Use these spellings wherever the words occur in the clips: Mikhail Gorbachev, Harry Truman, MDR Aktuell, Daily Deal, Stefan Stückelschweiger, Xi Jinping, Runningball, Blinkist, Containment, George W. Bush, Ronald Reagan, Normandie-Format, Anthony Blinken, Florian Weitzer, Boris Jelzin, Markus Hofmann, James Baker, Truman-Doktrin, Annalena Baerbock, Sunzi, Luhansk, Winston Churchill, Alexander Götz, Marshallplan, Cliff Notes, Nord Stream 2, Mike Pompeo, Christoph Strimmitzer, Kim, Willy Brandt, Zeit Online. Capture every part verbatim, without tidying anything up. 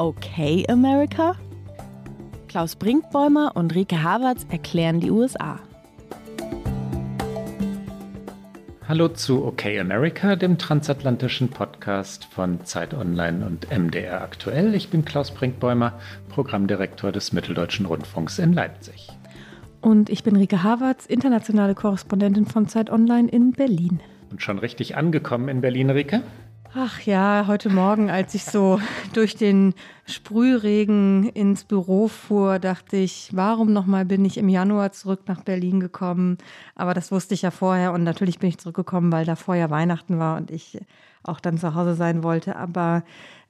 Okay, America? Klaus Brinkbäumer und Rieke Havertz erklären die U S A. Hallo zu Okay America, dem transatlantischen Podcast von Zeit Online und M D R Aktuell. Ich bin Klaus Brinkbäumer, Programmdirektor des Mitteldeutschen Rundfunks in Leipzig. Und ich bin Rieke Havertz, internationale Korrespondentin von Zeit Online in Berlin. Und schon richtig angekommen in Berlin, Rieke? Ach ja, heute Morgen, als ich so durch den Sprühregen ins Büro fuhr, dachte ich, warum nochmal bin ich im Januar zurück nach Berlin gekommen? Aber das wusste ich ja vorher und natürlich bin ich zurückgekommen, weil da vorher Weihnachten war und ich auch dann zu Hause sein wollte. Aber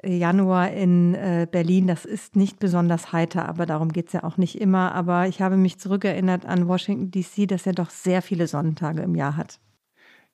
Januar in Berlin, das ist nicht besonders heiter, aber darum geht es ja auch nicht immer. Aber ich habe mich zurückerinnert an Washington D C, das ja doch sehr viele Sonnentage im Jahr hat.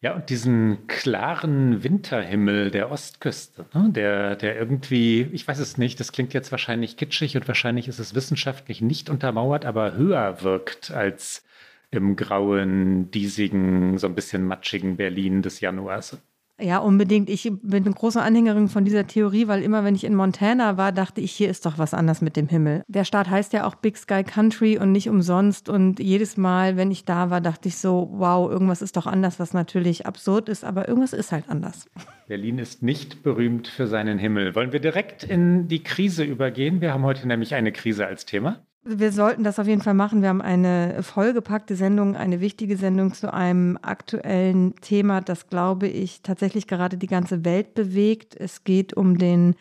Ja, und diesen klaren Winterhimmel der Ostküste, ne, der, der irgendwie, ich weiß es nicht, das klingt jetzt wahrscheinlich kitschig und wahrscheinlich ist es wissenschaftlich nicht untermauert, aber höher wirkt als im grauen, diesigen, so ein bisschen matschigen Berlin des Januars. Ja, unbedingt. Ich bin eine große Anhängerin von dieser Theorie, weil immer, wenn ich in Montana war, dachte ich, hier ist doch was anders mit dem Himmel. Der Staat heißt ja auch Big Sky Country und nicht umsonst. Und jedes Mal, wenn ich da war, dachte ich so, wow, irgendwas ist doch anders, was natürlich absurd ist, aber irgendwas ist halt anders. Berlin ist nicht berühmt für seinen Himmel. Wollen wir direkt in die Krise übergehen? Wir haben heute nämlich eine Krise als Thema. Wir sollten das auf jeden Fall machen. Wir haben eine vollgepackte Sendung, eine wichtige Sendung zu einem aktuellen Thema, das, glaube ich, tatsächlich gerade die ganze Welt bewegt. Es geht um den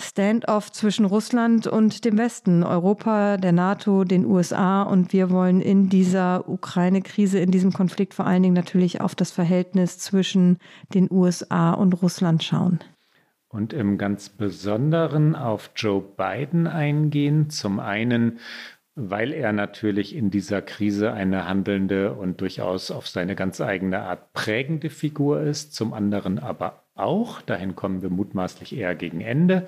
Standoff zwischen Russland und dem Westen, Europa, der NATO, den U S A. Und wir wollen in dieser Ukraine-Krise, in diesem Konflikt vor allen Dingen natürlich auf das Verhältnis zwischen den U S A und Russland schauen. Und im ganz Besonderen auf Joe Biden eingehen. Zum einen, weil er natürlich in dieser Krise eine handelnde und durchaus auf seine ganz eigene Art prägende Figur ist. Zum anderen aber auch, dahin kommen wir mutmaßlich eher gegen Ende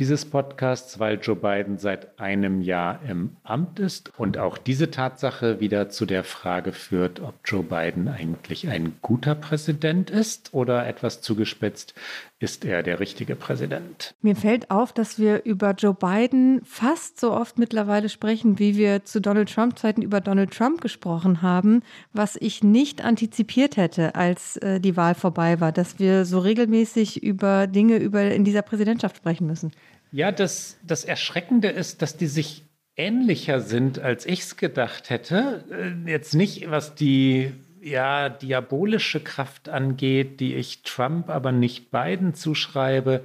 dieses Podcasts, weil Joe Biden seit einem Jahr im Amt ist und auch diese Tatsache wieder zu der Frage führt, ob Joe Biden eigentlich ein guter Präsident ist oder etwas zugespitzt, ist er der richtige Präsident. Mir fällt auf, dass wir über Joe Biden fast so oft mittlerweile sprechen, wie wir zu Donald Trump-Zeiten über Donald Trump gesprochen haben, was ich nicht antizipiert hätte, als äh, die Wahl vorbei war, dass wir so regelmäßig über Dinge über in dieser Präsidentschaft sprechen müssen. Ja, das, das Erschreckende ist, dass die sich ähnlicher sind, als ich es gedacht hätte. Jetzt nicht, was die ja, diabolische Kraft angeht, die ich Trump, aber nicht Biden zuschreibe,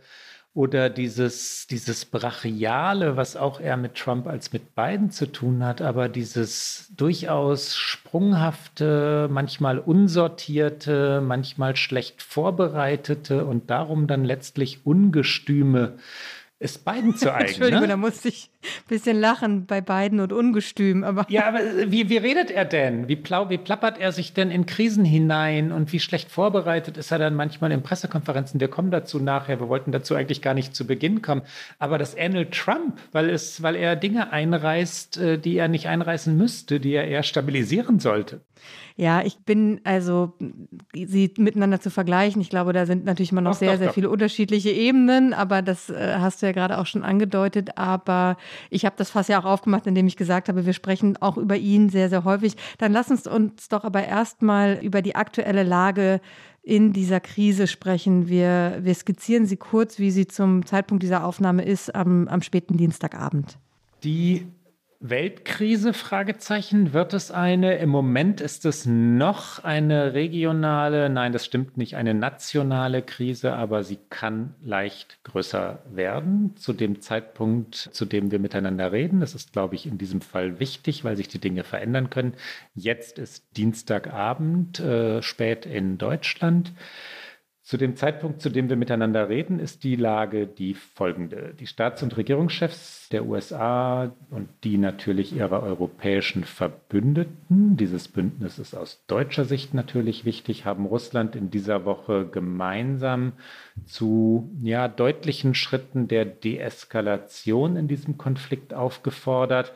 oder dieses, dieses Brachiale, was auch eher mit Trump als mit Biden zu tun hat, aber dieses durchaus sprunghafte, manchmal unsortierte, manchmal schlecht vorbereitete und darum dann letztlich ungestüme ist Biden zu eigen. Entschuldigung, ne? Da musste ich ein bisschen lachen bei Biden und ungestüm. Aber ja, aber wie, wie redet er denn? Wie, plau, wie plappert er sich denn in Krisen hinein? Und wie schlecht vorbereitet ist er dann manchmal in Pressekonferenzen? Wir kommen dazu nachher. Wir wollten dazu eigentlich gar nicht zu Beginn kommen. Aber das ähnelt Trump, weil, es, weil er Dinge einreißt, die er nicht einreißen müsste, die er eher stabilisieren sollte. Ja, ich bin, also sie miteinander zu vergleichen, ich glaube, da sind natürlich immer noch doch, sehr, doch, sehr doch. viele unterschiedliche Ebenen, aber das äh, hast du ja gerade auch schon angedeutet, aber ich habe das Fass ja auch aufgemacht, indem ich gesagt habe, wir sprechen auch über ihn sehr, sehr häufig. Dann lass uns uns doch aber erstmal über die aktuelle Lage in dieser Krise sprechen. Wir, wir skizzieren sie kurz, wie sie zum Zeitpunkt dieser Aufnahme ist, am, am späten Dienstagabend. Die Weltkrise, Fragezeichen, wird es eine? Im Moment ist es noch eine regionale, nein, das stimmt nicht, eine nationale Krise, aber sie kann leicht größer werden zu dem Zeitpunkt, zu dem wir miteinander reden. Das ist, glaube ich, in diesem Fall wichtig, weil sich die Dinge verändern können. Jetzt ist Dienstagabend, äh, spät in Deutschland. Zu dem Zeitpunkt, zu dem wir miteinander reden, ist die Lage die folgende. Die Staats- und Regierungschefs der U S A und die natürlich ihrer europäischen Verbündeten, dieses Bündnis ist aus deutscher Sicht natürlich wichtig, haben Russland in dieser Woche gemeinsam zu ja, deutlichen Schritten der Deeskalation in diesem Konflikt aufgefordert.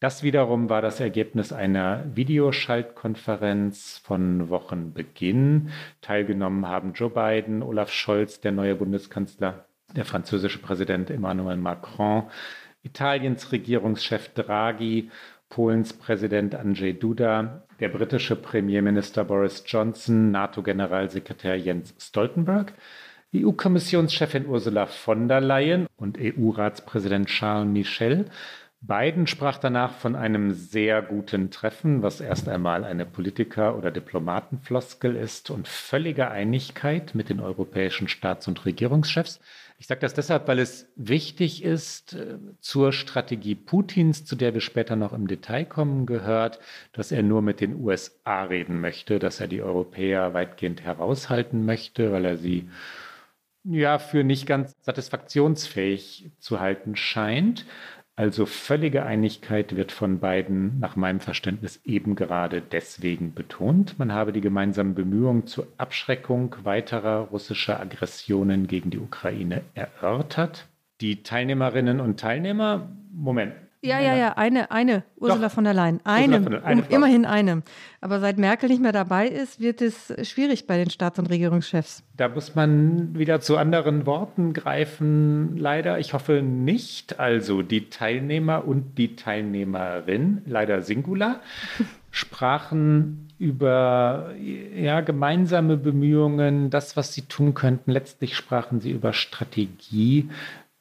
Das wiederum war das Ergebnis einer Videoschaltkonferenz von Wochenbeginn. Teilgenommen haben Joe Biden, Olaf Scholz, der neue Bundeskanzler, der französische Präsident Emmanuel Macron, Italiens Regierungschef Draghi, Polens Präsident Andrzej Duda, der britische Premierminister Boris Johnson, NATO-Generalsekretär Jens Stoltenberg, E U-Kommissionschefin Ursula von der Leyen und E U-Ratspräsident Charles Michel. Biden sprach danach von einem sehr guten Treffen, was erst einmal eine Politiker- oder Diplomatenfloskel ist, und völliger Einigkeit mit den europäischen Staats- und Regierungschefs. Ich sage das deshalb, weil es wichtig ist, zur Strategie Putins, zu der wir später noch im Detail kommen, gehört, dass er nur mit den U S A reden möchte, dass er die Europäer weitgehend heraushalten möchte, weil er sie ja für nicht ganz satisfaktionsfähig zu halten scheint. Also völlige Einigkeit wird von beiden nach meinem Verständnis eben gerade deswegen betont. Man habe die gemeinsamen Bemühungen zur Abschreckung weiterer russischer Aggressionen gegen die Ukraine erörtert. Die Teilnehmerinnen und Teilnehmer, Moment. Ja, ja, ja, eine, eine Ursula Doch. von der Leyen. Eine, von der, eine um, immerhin eine. Aber seit Merkel nicht mehr dabei ist, wird es schwierig bei den Staats- und Regierungschefs. Da muss man wieder zu anderen Worten greifen, leider. Ich hoffe nicht. Also die Teilnehmer und die Teilnehmerin, leider Singular, sprachen über ja, gemeinsame Bemühungen, das, was sie tun könnten. Letztlich sprachen sie über Strategie.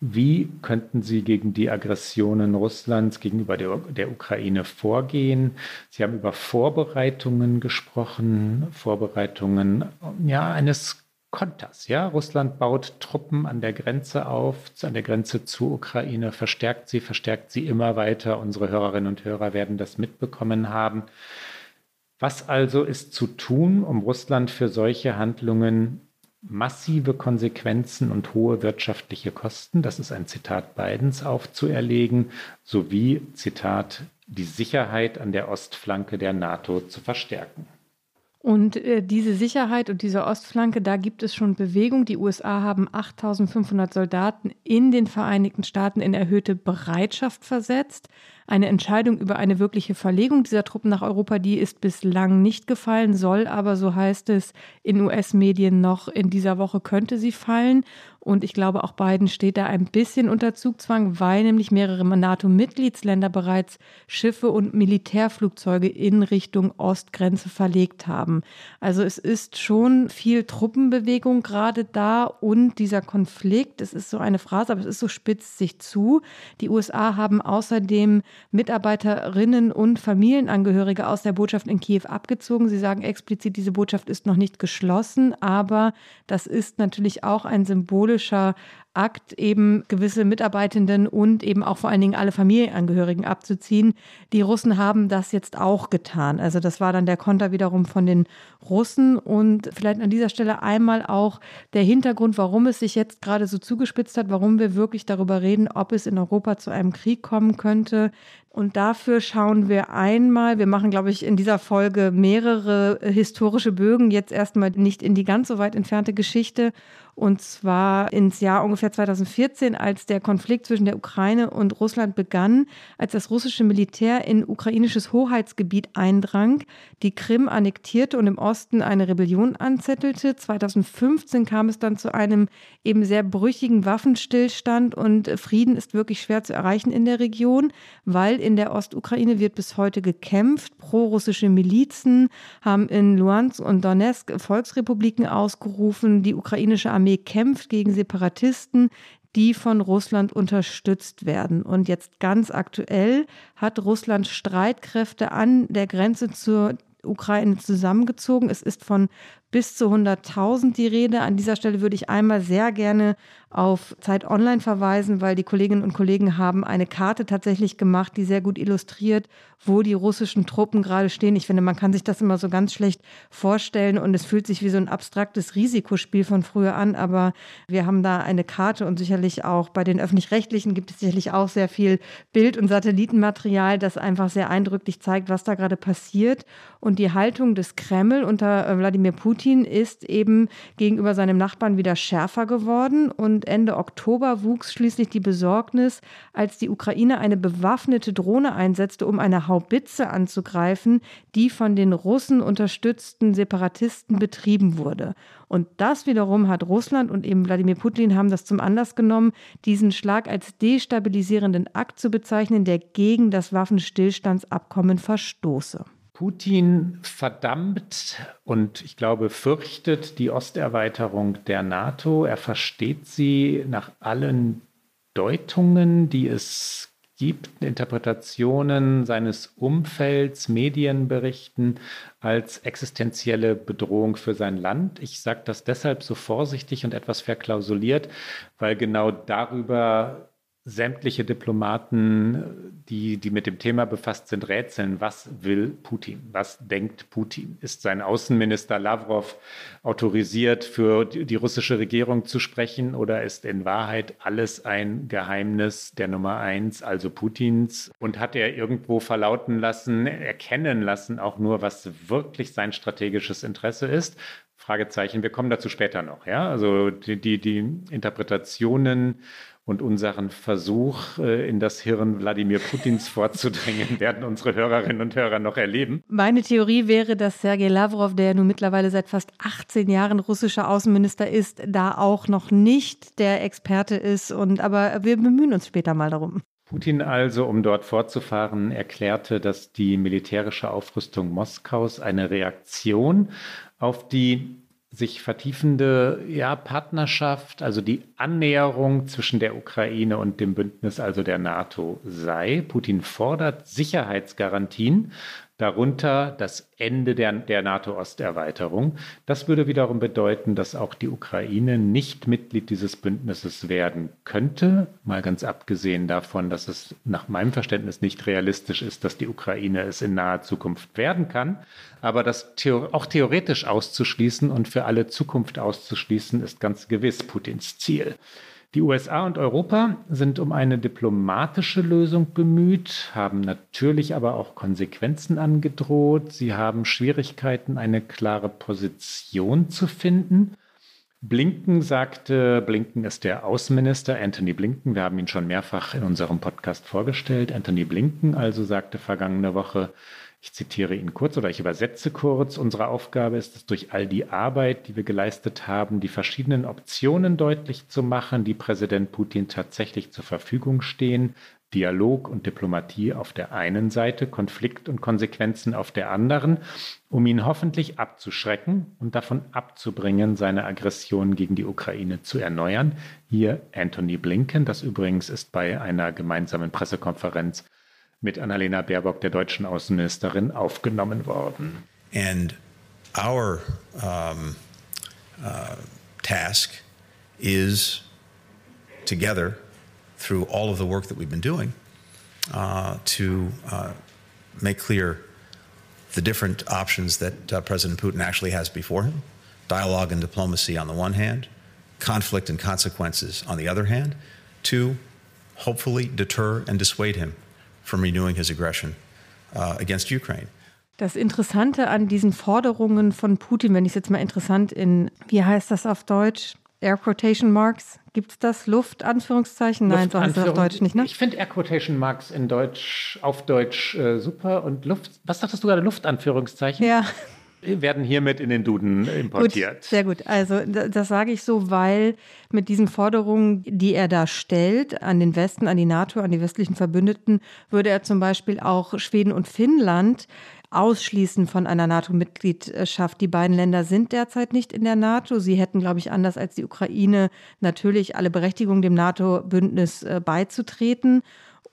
Wie könnten Sie gegen die Aggressionen Russlands gegenüber der, der Ukraine vorgehen? Sie haben über Vorbereitungen gesprochen, Vorbereitungen ja, eines Konters. Ja? Russland baut Truppen an der Grenze auf, an der Grenze zur Ukraine, verstärkt sie, verstärkt sie immer weiter. Unsere Hörerinnen und Hörer werden das mitbekommen haben. Was also ist zu tun, um Russland für solche Handlungen zu massive Konsequenzen und hohe wirtschaftliche Kosten, das ist ein Zitat Bidens, aufzuerlegen, sowie, Zitat, die Sicherheit an der Ostflanke der NATO zu verstärken. Und äh, diese Sicherheit und diese Ostflanke, da gibt es schon Bewegung. Die U S A haben achttausendfünfhundert Soldaten in den Vereinigten Staaten in erhöhte Bereitschaft versetzt. Eine Entscheidung über eine wirkliche Verlegung dieser Truppen nach Europa, die ist bislang nicht gefallen, soll aber, so heißt es in U S-Medien noch, in dieser Woche könnte sie fallen. Und ich glaube, auch Biden steht da ein bisschen unter Zugzwang, weil nämlich mehrere NATO-Mitgliedsländer bereits Schiffe und Militärflugzeuge in Richtung Ostgrenze verlegt haben. Also es ist schon viel Truppenbewegung gerade da und dieser Konflikt, es ist so eine Phrase, aber es ist so, spitzt sich zu. Die U S A haben außerdem Mitarbeiterinnen und Familienangehörige aus der Botschaft in Kiew abgezogen. Sie sagen explizit, diese Botschaft ist noch nicht geschlossen, aber das ist natürlich auch ein symbolischer Akt, eben gewisse Mitarbeitenden und eben auch vor allen Dingen alle Familienangehörigen abzuziehen. Die Russen haben das jetzt auch getan. Also das war dann der Konter wiederum von den Russen. Und vielleicht an dieser Stelle einmal auch der Hintergrund, warum es sich jetzt gerade so zugespitzt hat, warum wir wirklich darüber reden, ob es in Europa zu einem Krieg kommen könnte. Und dafür schauen wir einmal, wir machen, glaube ich, in dieser Folge mehrere historische Bögen, jetzt erstmal nicht in die ganz so weit entfernte Geschichte, und zwar ins Jahr ungefähr zweitausendvierzehn, als der Konflikt zwischen der Ukraine und Russland begann, als das russische Militär in ukrainisches Hoheitsgebiet eindrang, die Krim annektierte und im Osten eine Rebellion anzettelte. zweitausendfünfzehn kam es dann zu einem eben sehr brüchigen Waffenstillstand und Frieden ist wirklich schwer zu erreichen in der Region, weil in der Ostukraine wird bis heute gekämpft. Prorussische Milizen haben in Luhansk und Donetsk Volksrepubliken ausgerufen. Die ukrainische Armee kämpft gegen Separatisten, die von Russland unterstützt werden. Und jetzt ganz aktuell hat Russland Streitkräfte an der Grenze zur Ukraine zusammengezogen. Es ist von bis zu hunderttausend die Rede. An dieser Stelle würde ich einmal sehr gerne auf Zeit Online verweisen, weil die Kolleginnen und Kollegen haben eine Karte tatsächlich gemacht, die sehr gut illustriert, wo die russischen Truppen gerade stehen. Ich finde, man kann sich das immer so ganz schlecht vorstellen und es fühlt sich wie so ein abstraktes Risikospiel von früher an, aber wir haben da eine Karte und sicherlich auch bei den Öffentlich-Rechtlichen gibt es sicherlich auch sehr viel Bild- und Satellitenmaterial, das einfach sehr eindrücklich zeigt, was da gerade passiert. Und die Haltung des Kreml unter Wladimir Putin ist eben gegenüber seinem Nachbarn wieder schärfer geworden und Ende Oktober wuchs schließlich die Besorgnis, als die Ukraine eine bewaffnete Drohne einsetzte, um eine Haubitze anzugreifen, die von den Russen unterstützten Separatisten betrieben wurde. Und das wiederum hat Russland und eben Wladimir Putin haben das zum Anlass genommen, diesen Schlag als destabilisierenden Akt zu bezeichnen, der gegen das Waffenstillstandsabkommen verstoße. Putin verdammt und ich glaube fürchtet die Osterweiterung der NATO. Er versteht sie nach allen Deutungen, die es gibt, Interpretationen seines Umfelds, Medienberichten als existenzielle Bedrohung für sein Land. Ich sage das deshalb so vorsichtig und etwas verklausuliert, weil genau darüber sämtliche Diplomaten, die, die mit dem Thema befasst sind, rätseln. Was will Putin? Was denkt Putin? Ist sein Außenminister Lavrov autorisiert, für die russische Regierung zu sprechen? Oder ist in Wahrheit alles ein Geheimnis der Nummer eins, also Putins? Und hat er irgendwo verlauten lassen, erkennen lassen, auch nur, was wirklich sein strategisches Interesse ist? Fragezeichen. Wir kommen dazu später noch. Ja? Also die, die, die Interpretationen und unseren Versuch, in das Hirn Wladimir Putins vorzudringen, werden unsere Hörerinnen und Hörer noch erleben. Meine Theorie wäre, dass Sergej Lavrov, der nun mittlerweile seit fast achtzehn Jahren russischer Außenminister ist, da auch noch nicht der Experte ist. Und, aber wir bemühen uns später mal darum. Putin also, um dort fortzufahren, erklärte, dass die militärische Aufrüstung Moskaus eine Reaktion auf die sich vertiefende ja, Partnerschaft, also die Annäherung zwischen der Ukraine und dem Bündnis, also der NATO, sei. Putin fordert Sicherheitsgarantien, darunter das Ende der, der NATO-Osterweiterung. Das würde wiederum bedeuten, dass auch die Ukraine nicht Mitglied dieses Bündnisses werden könnte, mal ganz abgesehen davon, dass es nach meinem Verständnis nicht realistisch ist, dass die Ukraine es in naher Zukunft werden kann. Aber das auch theoretisch auszuschließen und für alle Zukunft auszuschließen, ist ganz gewiss Putins Ziel. Die U S A und Europa sind um eine diplomatische Lösung bemüht, haben natürlich aber auch Konsequenzen angedroht. Sie haben Schwierigkeiten, eine klare Position zu finden. Blinken sagte, Blinken ist der Außenminister, Anthony Blinken, wir haben ihn schon mehrfach in unserem Podcast vorgestellt. Anthony Blinken also sagte vergangene Woche, ich zitiere ihn kurz oder ich übersetze kurz. Unsere Aufgabe ist es, durch all die Arbeit, die wir geleistet haben, die verschiedenen Optionen deutlich zu machen, die Präsident Putin tatsächlich zur Verfügung stehen. Dialog und Diplomatie auf der einen Seite, Konflikt und Konsequenzen auf der anderen, um ihn hoffentlich abzuschrecken und davon abzubringen, seine Aggression gegen die Ukraine zu erneuern. Hier Anthony Blinken, das übrigens ist bei einer gemeinsamen Pressekonferenz mit Annalena Baerbock, der deutschen Außenministerin, aufgenommen worden. And our um, uh, task is together through all of the work that we've been doing uh, to uh, make clear the different options that uh, President Putin actually has before him. Dialogue and diplomacy on the one hand, conflict and consequences on the other hand, to hopefully deter and dissuade him from renewing his aggression uh, against Ukraine. Das Interessante an diesen Forderungen von Putin, wenn ich es jetzt mal interessant in, wie heißt das auf Deutsch? Air Quotation Marks, gibt es das? Luft, Anführungszeichen? Nein, so heißt das auf Deutsch nicht, ne? Ich finde Air Quotation Marks in Deutsch, auf Deutsch äh, super und Luft, was sagtest du gerade? Luft, Anführungszeichen? Ja. Werden hiermit in den Duden importiert. Gut, sehr gut. Also das sage ich so, weil mit diesen Forderungen, die er da stellt, an den Westen, an die NATO, an die westlichen Verbündeten, würde er zum Beispiel auch Schweden und Finnland ausschließen von einer NATO-Mitgliedschaft. Die beiden Länder sind derzeit nicht in der NATO. Sie hätten, glaube ich, anders als die Ukraine natürlich alle Berechtigung, dem NATO-Bündnis beizutreten.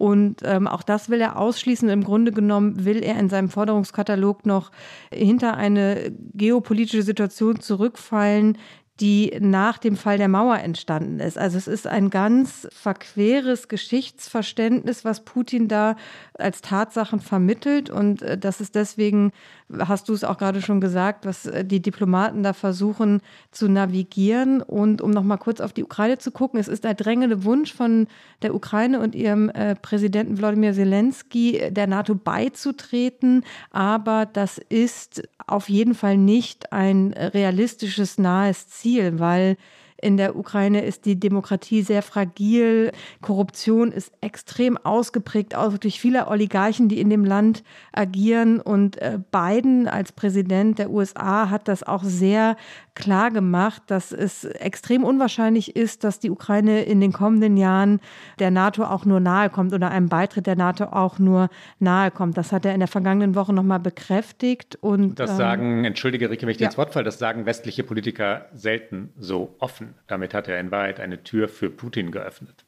Und ähm, auch das will er ausschließen. Im Grunde genommen will er in seinem Forderungskatalog noch hinter eine geopolitische Situation zurückfallen, die nach dem Fall der Mauer entstanden ist. Also es ist ein ganz verqueres Geschichtsverständnis, was Putin da als Tatsachen vermittelt. Und das ist deswegen, hast du es auch gerade schon gesagt, was die Diplomaten da versuchen zu navigieren. Und um noch mal kurz auf die Ukraine zu gucken, es ist der drängende Wunsch von der Ukraine und ihrem Präsidenten Wladimir Zelensky, der NATO beizutreten. Aber das ist auf jeden Fall nicht ein realistisches, nahes Ziel. Weil in der Ukraine ist die Demokratie sehr fragil, Korruption ist extrem ausgeprägt, auch durch viele Oligarchen, die in dem Land agieren. Und Biden als Präsident der U S A hat das auch sehr klar gemacht, dass es extrem unwahrscheinlich ist, dass die Ukraine in den kommenden Jahren der NATO auch nur nahe kommt oder einem Beitritt der NATO auch nur nahe kommt. Das hat er in der vergangenen Woche nochmal bekräftigt. Und das sagen, ähm, entschuldige Rieke, wenn ich dir ja. ins Wort falle, das sagen westliche Politiker selten so offen. Damit hat er in Wahrheit eine Tür für Putin geöffnet.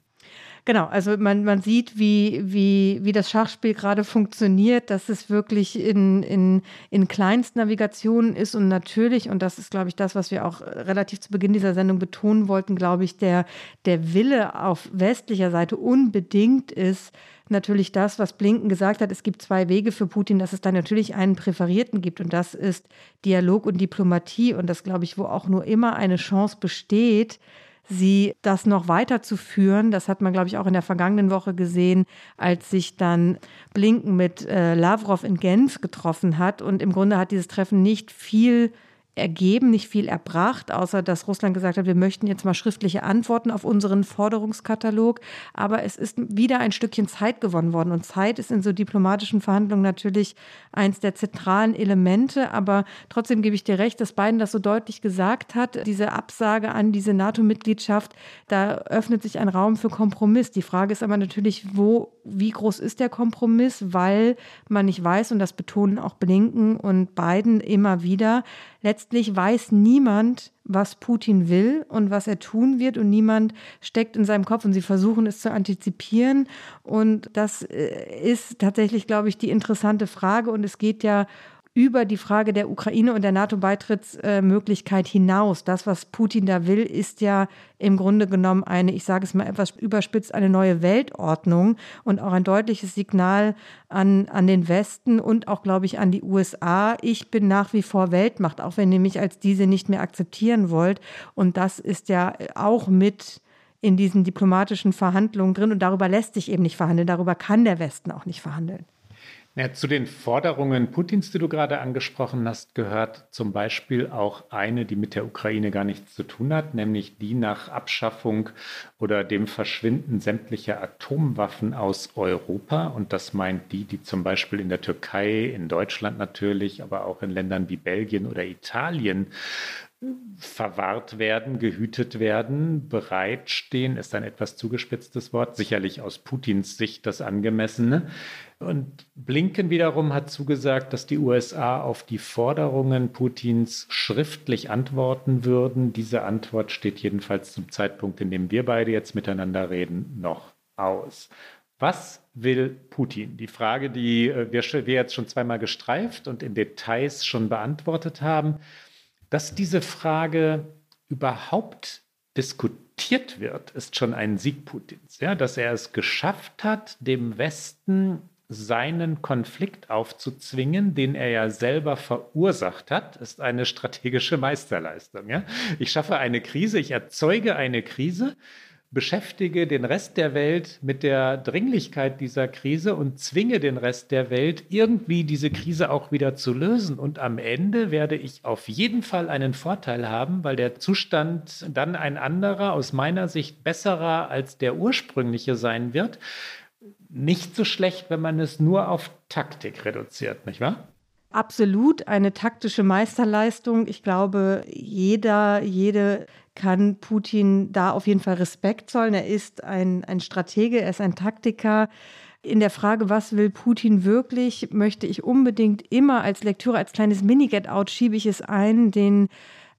Genau, also man, man sieht, wie, wie, wie das Schachspiel gerade funktioniert, dass es wirklich in, in, in Kleinstnavigationen ist und natürlich, und das ist, glaube ich, das, was wir auch relativ zu Beginn dieser Sendung betonen wollten, glaube ich, der, der Wille auf westlicher Seite unbedingt ist, natürlich das, was Blinken gesagt hat, es gibt zwei Wege für Putin, dass es da natürlich einen Präferierten gibt und das ist Dialog und Diplomatie und das, glaube ich, wo auch nur immer eine Chance besteht, sie das noch weiterzuführen. Das hat man, glaube ich, auch in der vergangenen Woche gesehen, als sich dann Blinken mit äh, Lavrov in Genf getroffen hat und im Grunde hat dieses Treffen nicht viel ergeben, nicht viel erbracht, außer dass Russland gesagt hat, wir möchten jetzt mal schriftliche Antworten auf unseren Forderungskatalog. Aber es ist wieder ein Stückchen Zeit gewonnen worden. Und Zeit ist in so diplomatischen Verhandlungen natürlich eins der zentralen Elemente. Aber trotzdem gebe ich dir recht, dass Biden das so deutlich gesagt hat, diese Absage an diese NATO-Mitgliedschaft, da öffnet sich ein Raum für Kompromiss. Die Frage ist aber natürlich, wo, wie groß ist der Kompromiss, weil man nicht weiß, und das betonen auch Blinken und Biden immer wieder, letztlich weiß niemand, was Putin will und was er tun wird und niemand steckt in seinem Kopf und sie versuchen es zu antizipieren und das ist tatsächlich, glaube ich, die interessante Frage und es geht ja über die Frage der Ukraine und der NATO-Beitrittsmöglichkeit hinaus. Das, was Putin da will, ist ja im Grunde genommen eine, ich sage es mal etwas überspitzt, eine neue Weltordnung und auch ein deutliches Signal an, an den Westen und auch, glaube ich, an die U S A. Ich bin nach wie vor Weltmacht, auch wenn ihr mich als diese nicht mehr akzeptieren wollt. Und das ist ja auch mit in diesen diplomatischen Verhandlungen drin. Und darüber lässt sich eben nicht verhandeln. Darüber kann der Westen auch nicht verhandeln. Ja, zu den Forderungen Putins, die du gerade angesprochen hast, gehört zum Beispiel auch eine, die mit der Ukraine gar nichts zu tun hat, nämlich die nach Abschaffung oder dem Verschwinden sämtlicher Atomwaffen aus Europa. Und das meint die, die zum Beispiel in der Türkei, in Deutschland natürlich, aber auch in Ländern wie Belgien oder Italien verwahrt werden, gehütet werden, bereitstehen, ist ein etwas zugespitztes Wort, sicherlich aus Putins Sicht das Angemessene. Und Blinken wiederum hat zugesagt, dass die U S A auf die Forderungen Putins schriftlich antworten würden. Diese Antwort steht jedenfalls zum Zeitpunkt, in dem wir beide jetzt miteinander reden, noch aus. Was will Putin? Die Frage, die wir jetzt schon zweimal gestreift und in Details schon beantwortet haben, dass diese Frage überhaupt diskutiert wird, ist schon ein Sieg Putins. Ja, dass er es geschafft hat, dem Westen seinen Konflikt aufzuzwingen, den er ja selber verursacht hat, ist eine strategische Meisterleistung. Ja? Ich schaffe eine Krise, ich erzeuge eine Krise, beschäftige den Rest der Welt mit der Dringlichkeit dieser Krise und zwinge den Rest der Welt, irgendwie diese Krise auch wieder zu lösen. Und am Ende werde ich auf jeden Fall einen Vorteil haben, weil der Zustand dann ein anderer, aus meiner Sicht besserer als der ursprüngliche sein wird. Nicht so schlecht, wenn man es nur auf Taktik reduziert, nicht wahr? Absolut eine taktische Meisterleistung. Ich glaube, jeder, jede kann Putin da auf jeden Fall Respekt zollen. Er ist ein, ein Stratege, er ist ein Taktiker. In der Frage, was will Putin wirklich, möchte ich unbedingt immer als Lektüre, als kleines Mini-Get-Out schiebe ich es ein, den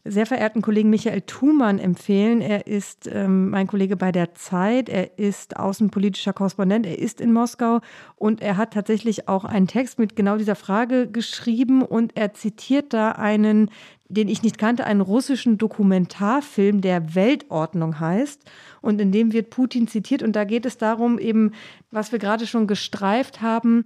sehr verehrten Kollegen Michael Thumann empfehlen. Er ist ähm, mein Kollege bei der Zeit, er ist außenpolitischer Korrespondent, er ist in Moskau und er hat tatsächlich auch einen Text mit genau dieser Frage geschrieben und er zitiert da einen, den ich nicht kannte, einen russischen Dokumentarfilm, der Weltordnung heißt. Und in dem wird Putin zitiert und da geht es darum eben, was wir gerade schon gestreift haben,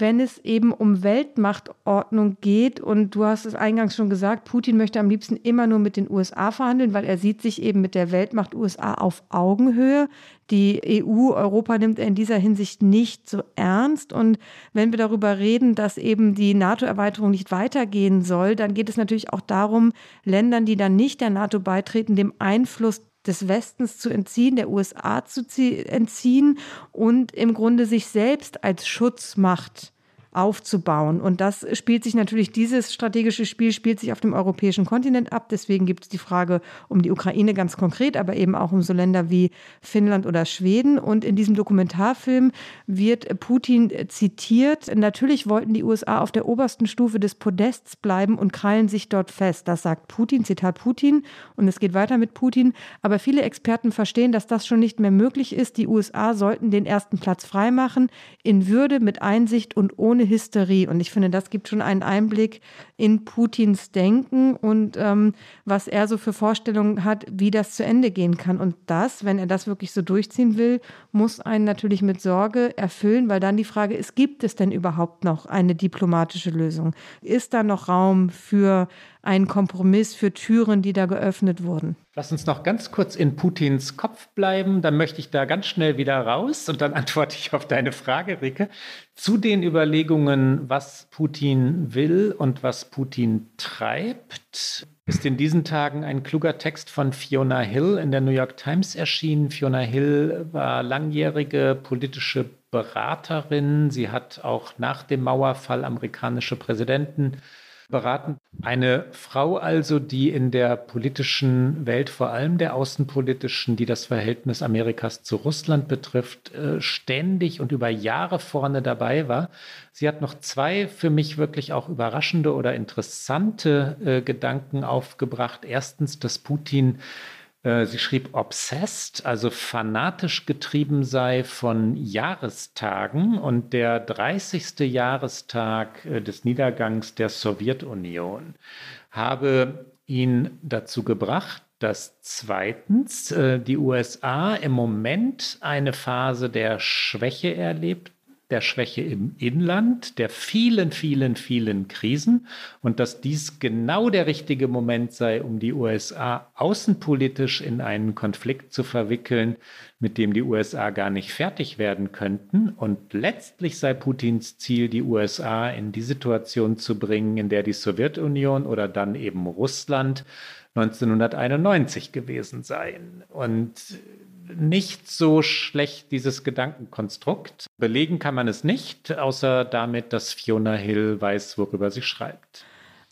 wenn es eben um Weltmachtordnung geht und du hast es eingangs schon gesagt, Putin möchte am liebsten immer nur mit den U S A verhandeln, weil er sieht sich eben mit der Weltmacht U S A auf Augenhöhe. Die E U, Europa nimmt er in dieser Hinsicht nicht so ernst und wenn wir darüber reden, dass eben die NATO-Erweiterung nicht weitergehen soll, dann geht es natürlich auch darum, Ländern, die dann nicht der NATO beitreten, dem Einfluss des Westens zu entziehen, der U S A zu entziehen und im Grunde sich selbst als Schutzmacht aufzubauen. Und das spielt sich natürlich, dieses strategische Spiel spielt sich auf dem europäischen Kontinent ab. Deswegen gibt es die Frage um die Ukraine ganz konkret, aber eben auch um so Länder wie Finnland oder Schweden. Und in diesem Dokumentarfilm wird Putin zitiert. Natürlich wollten die U S A auf der obersten Stufe des Podests bleiben und krallen sich dort fest. Das sagt Putin, Zitat Putin. Und es geht weiter mit Putin. Aber viele Experten verstehen, dass das schon nicht mehr möglich ist. Die U S A sollten den ersten Platz freimachen, in Würde, mit Einsicht und ohne Hysterie. Und ich finde, das gibt schon einen Einblick in Putins Denken und ähm, was er so für Vorstellungen hat, wie das zu Ende gehen kann. Und das, wenn er das wirklich so durchziehen will, muss einen natürlich mit Sorge erfüllen, weil dann die Frage ist, gibt es denn überhaupt noch eine diplomatische Lösung? Ist da noch Raum für einen Kompromiss, für Türen, die da geöffnet wurden? Lass uns noch ganz kurz in Putins Kopf bleiben, dann möchte ich da ganz schnell wieder raus und dann antworte ich auf deine Frage, Rieke. Zu den Überlegungen, was Putin will und was Putin treibt, ist in diesen Tagen ein kluger Text von Fiona Hill in der New York Times erschienen. Fiona Hill war langjährige politische Beraterin. Sie hat auch nach dem Mauerfall amerikanische Präsidenten beraten. Eine Frau also, die in der politischen Welt, vor allem der außenpolitischen, die das Verhältnis Amerikas zu Russland betrifft, ständig und über Jahre vorne dabei war. Sie hat noch zwei für mich wirklich auch überraschende oder interessante äh, Gedanken aufgebracht. Erstens, dass Putin, äh, sie schrieb, obsessed, also fanatisch getrieben sei von Jahrestagen. Und der dreißigste Jahrestag äh, des Niedergangs der Sowjetunion habe ihn dazu gebracht, dass zweitens äh, die U S A im Moment eine Phase der Schwäche erlebt, der Schwäche im Inland, der vielen, vielen, vielen Krisen und dass dies genau der richtige Moment sei, um die U S A außenpolitisch in einen Konflikt zu verwickeln, mit dem die U S A gar nicht fertig werden könnten. Und letztlich sei Putins Ziel, die U S A in die Situation zu bringen, in der die Sowjetunion oder dann eben Russland neunzehnhunderteinundneunzig gewesen seien. Und nicht so schlecht, dieses Gedankenkonstrukt. Belegen kann man es nicht, außer damit, dass Fiona Hill weiß, worüber sie schreibt.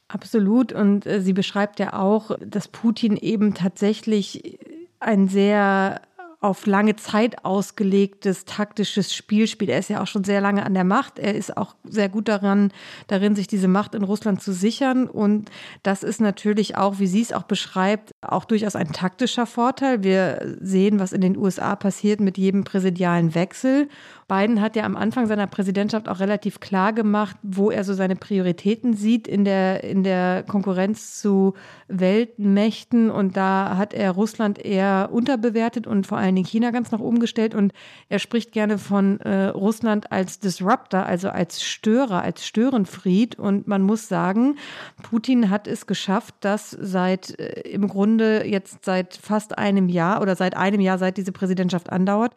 Absolut. Und äh, sie beschreibt ja auch, dass Putin eben tatsächlich ein sehr auf lange Zeit ausgelegtes taktisches Spiel spielt. Er ist ja auch schon sehr lange an der Macht. Er ist auch sehr gut daran, darin, sich diese Macht in Russland zu sichern. Und das ist natürlich auch, wie sie es auch beschreibt, auch durchaus ein taktischer Vorteil. Wir sehen, was in den U S A passiert mit jedem präsidialen Wechsel. Biden hat ja am Anfang seiner Präsidentschaft auch relativ klar gemacht, wo er so seine Prioritäten sieht in der, in der Konkurrenz zu Weltmächten. Und da hat er Russland eher unterbewertet und vor allem in China ganz nach oben gestellt. Und er spricht gerne von äh, Russland als Disruptor, also als Störer, als Störenfried. Und man muss sagen, Putin hat es geschafft, dass seit äh, im Grunde jetzt seit fast einem Jahr oder seit einem Jahr, seit diese Präsidentschaft andauert,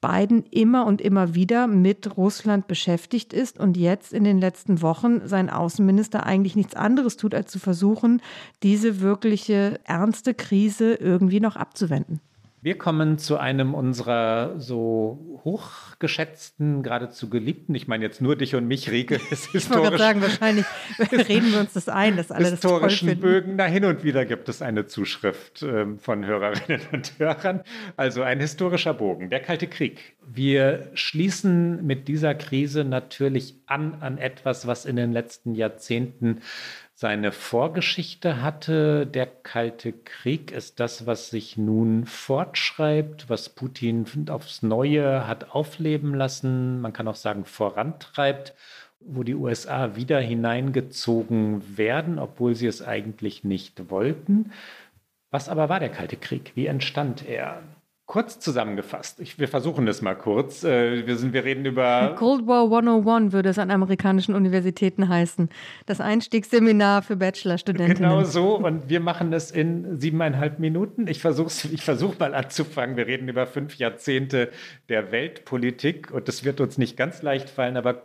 Biden immer und immer wieder mit Russland beschäftigt ist und jetzt in den letzten Wochen sein Außenminister eigentlich nichts anderes tut, als zu versuchen, diese wirkliche ernste Krise irgendwie noch abzuwenden. Wir kommen zu einem unserer so hochgeschätzten, geradezu geliebten, ich meine jetzt nur dich und mich, Rieke. Ich wollte gerade sagen, wahrscheinlich reden wir uns das ein, dass alle das toll finden. Historischen Bögen, na hin und wieder gibt es eine Zuschrift ähm, von Hörerinnen und Hörern. Also ein historischer Bogen, der Kalte Krieg. Wir schließen mit dieser Krise natürlich an an etwas, was in den letzten Jahrzehnten seine Vorgeschichte hatte. Der Kalte Krieg ist das, was sich nun fortschreibt, was Putin aufs Neue hat aufleben lassen, man kann auch sagen vorantreibt, wo die U S A wieder hineingezogen werden, obwohl sie es eigentlich nicht wollten. Was aber war der Kalte Krieg? Wie entstand er? Kurz zusammengefasst, ich, wir versuchen das mal kurz. Wir, sind, wir reden über... Cold War hundertundeins würde es an amerikanischen Universitäten heißen. Das Einstiegsseminar für Bachelorstudentinnen. Genau so, und wir machen es in siebeneinhalb Minuten. Ich versuche ich versuch mal anzufangen. Wir reden über fünf Jahrzehnte der Weltpolitik und das wird uns nicht ganz leicht fallen, aber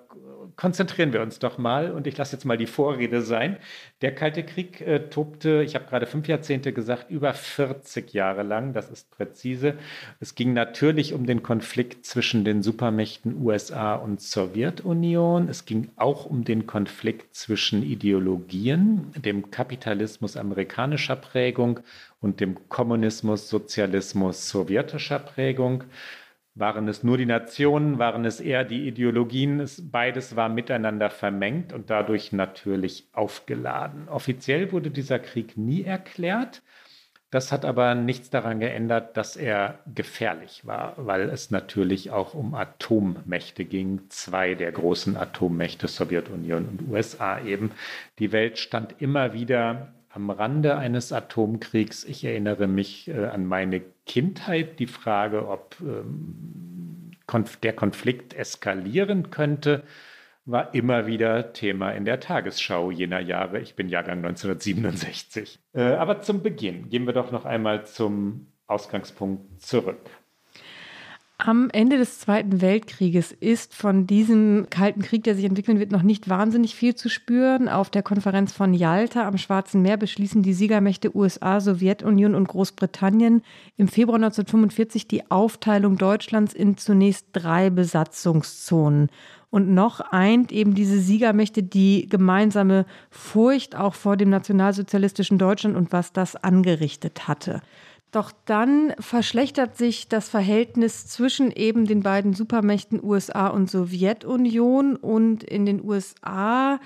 konzentrieren wir uns doch mal, und ich lasse jetzt mal die Vorrede sein. Der Kalte Krieg äh, tobte, ich habe gerade fünf Jahrzehnte gesagt, über vierzig Jahre lang, das ist präzise. Es ging natürlich um den Konflikt zwischen den Supermächten U S A und Sowjetunion. Es ging auch um den Konflikt zwischen Ideologien, dem Kapitalismus amerikanischer Prägung und dem Kommunismus, Sozialismus sowjetischer Prägung. Waren es nur die Nationen, waren es eher die Ideologien? Es, beides war miteinander vermengt und dadurch natürlich aufgeladen. Offiziell wurde dieser Krieg nie erklärt. Das hat aber nichts daran geändert, dass er gefährlich war, weil es natürlich auch um Atommächte ging. Zwei der großen Atommächte, Sowjetunion und U S A eben. Die Welt stand immer wieder am Rande eines Atomkriegs. Ich erinnere mich äh, an meine Kindheit, die Frage, ob ähm, konf- der Konflikt eskalieren könnte, war immer wieder Thema in der Tagesschau jener Jahre. Ich bin Jahrgang neunzehnhundertsiebenundsechzig. Äh, aber zum Beginn gehen wir doch noch einmal zum Ausgangspunkt zurück. Am Ende des Zweiten Weltkrieges ist von diesem Kalten Krieg, der sich entwickeln wird, noch nicht wahnsinnig viel zu spüren. Auf der Konferenz von Jalta am Schwarzen Meer beschließen die Siegermächte U S A, Sowjetunion und Großbritannien im Februar neunzehnhundertfünfundvierzig die Aufteilung Deutschlands in zunächst drei Besatzungszonen. Und noch eint eben diese Siegermächte die gemeinsame Furcht auch vor dem nationalsozialistischen Deutschland und was das angerichtet hatte. Doch dann verschlechtert sich das Verhältnis zwischen eben den beiden Supermächten U S A und Sowjetunion, und in den U S A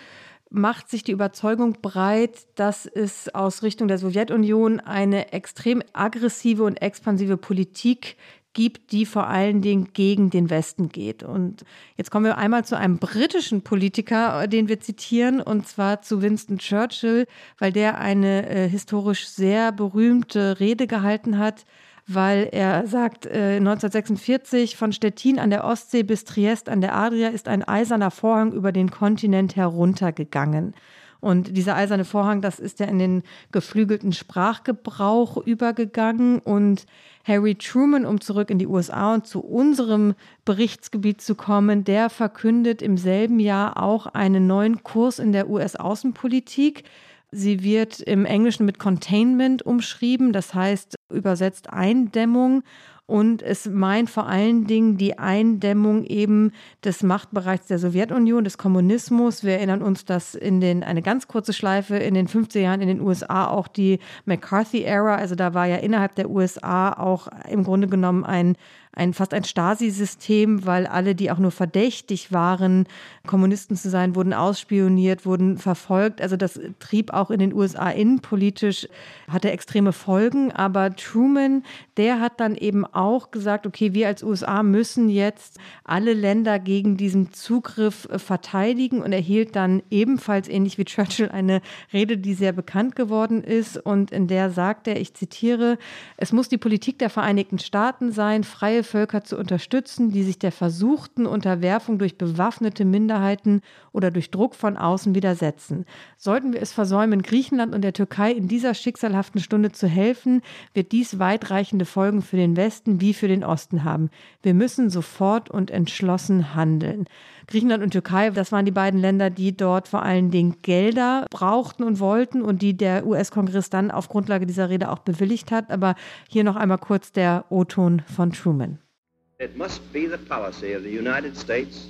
macht sich die Überzeugung breit, dass es aus Richtung der Sowjetunion eine extrem aggressive und expansive Politik gibt, die vor allen Dingen gegen den Westen geht. Und jetzt kommen wir einmal zu einem britischen Politiker, den wir zitieren, und zwar zu Winston Churchill, weil der eine äh, historisch sehr berühmte Rede gehalten hat, weil er sagt, äh, neunzehnhundertsechsundvierzig, von Stettin an der Ostsee bis Triest an der Adria ist ein eiserner Vorhang über den Kontinent heruntergegangen. Und dieser eiserne Vorhang, das ist ja in den geflügelten Sprachgebrauch übergegangen. Und Harry Truman, um zurück in die U S A und zu unserem Berichtsgebiet zu kommen, der verkündet im selben Jahr auch einen neuen Kurs in der U S-Außenpolitik. Sie wird im Englischen mit Containment umschrieben, das heißt übersetzt Eindämmung. Und es meint vor allen Dingen die Eindämmung eben des Machtbereichs der Sowjetunion, des Kommunismus. Wir erinnern uns, dass in den, eine ganz kurze Schleife in den fünfziger Jahren in den U S A auch die McCarthy-Ära, also da war ja innerhalb der U S A auch im Grunde genommen ein, ein fast ein Stasi-System, weil alle, die auch nur verdächtig waren, Kommunisten zu sein, wurden ausspioniert, wurden verfolgt. Also das trieb auch in den U S A innenpolitisch, hatte extreme Folgen. Aber Truman, der hat dann eben auch auch gesagt, okay, wir als U S A müssen jetzt alle Länder gegen diesen Zugriff verteidigen, und erhielt dann ebenfalls ähnlich wie Churchill eine Rede, die sehr bekannt geworden ist, und in der sagt er, ich zitiere, es muss die Politik der Vereinigten Staaten sein, freie Völker zu unterstützen, die sich der versuchten Unterwerfung durch bewaffnete Minderheiten oder durch Druck von außen widersetzen. Sollten wir es versäumen, Griechenland und der Türkei in dieser schicksalhaften Stunde zu helfen, wird dies weitreichende Folgen für den Westen wie für den Osten haben. Wir müssen sofort und entschlossen handeln. Griechenland und Türkei, das waren die beiden Länder, die dort vor allen Dingen Gelder brauchten und wollten und die der U S-Kongress dann auf Grundlage dieser Rede auch bewilligt hat. Aber hier noch einmal kurz der O-Ton von Truman. It must be the policy of the United States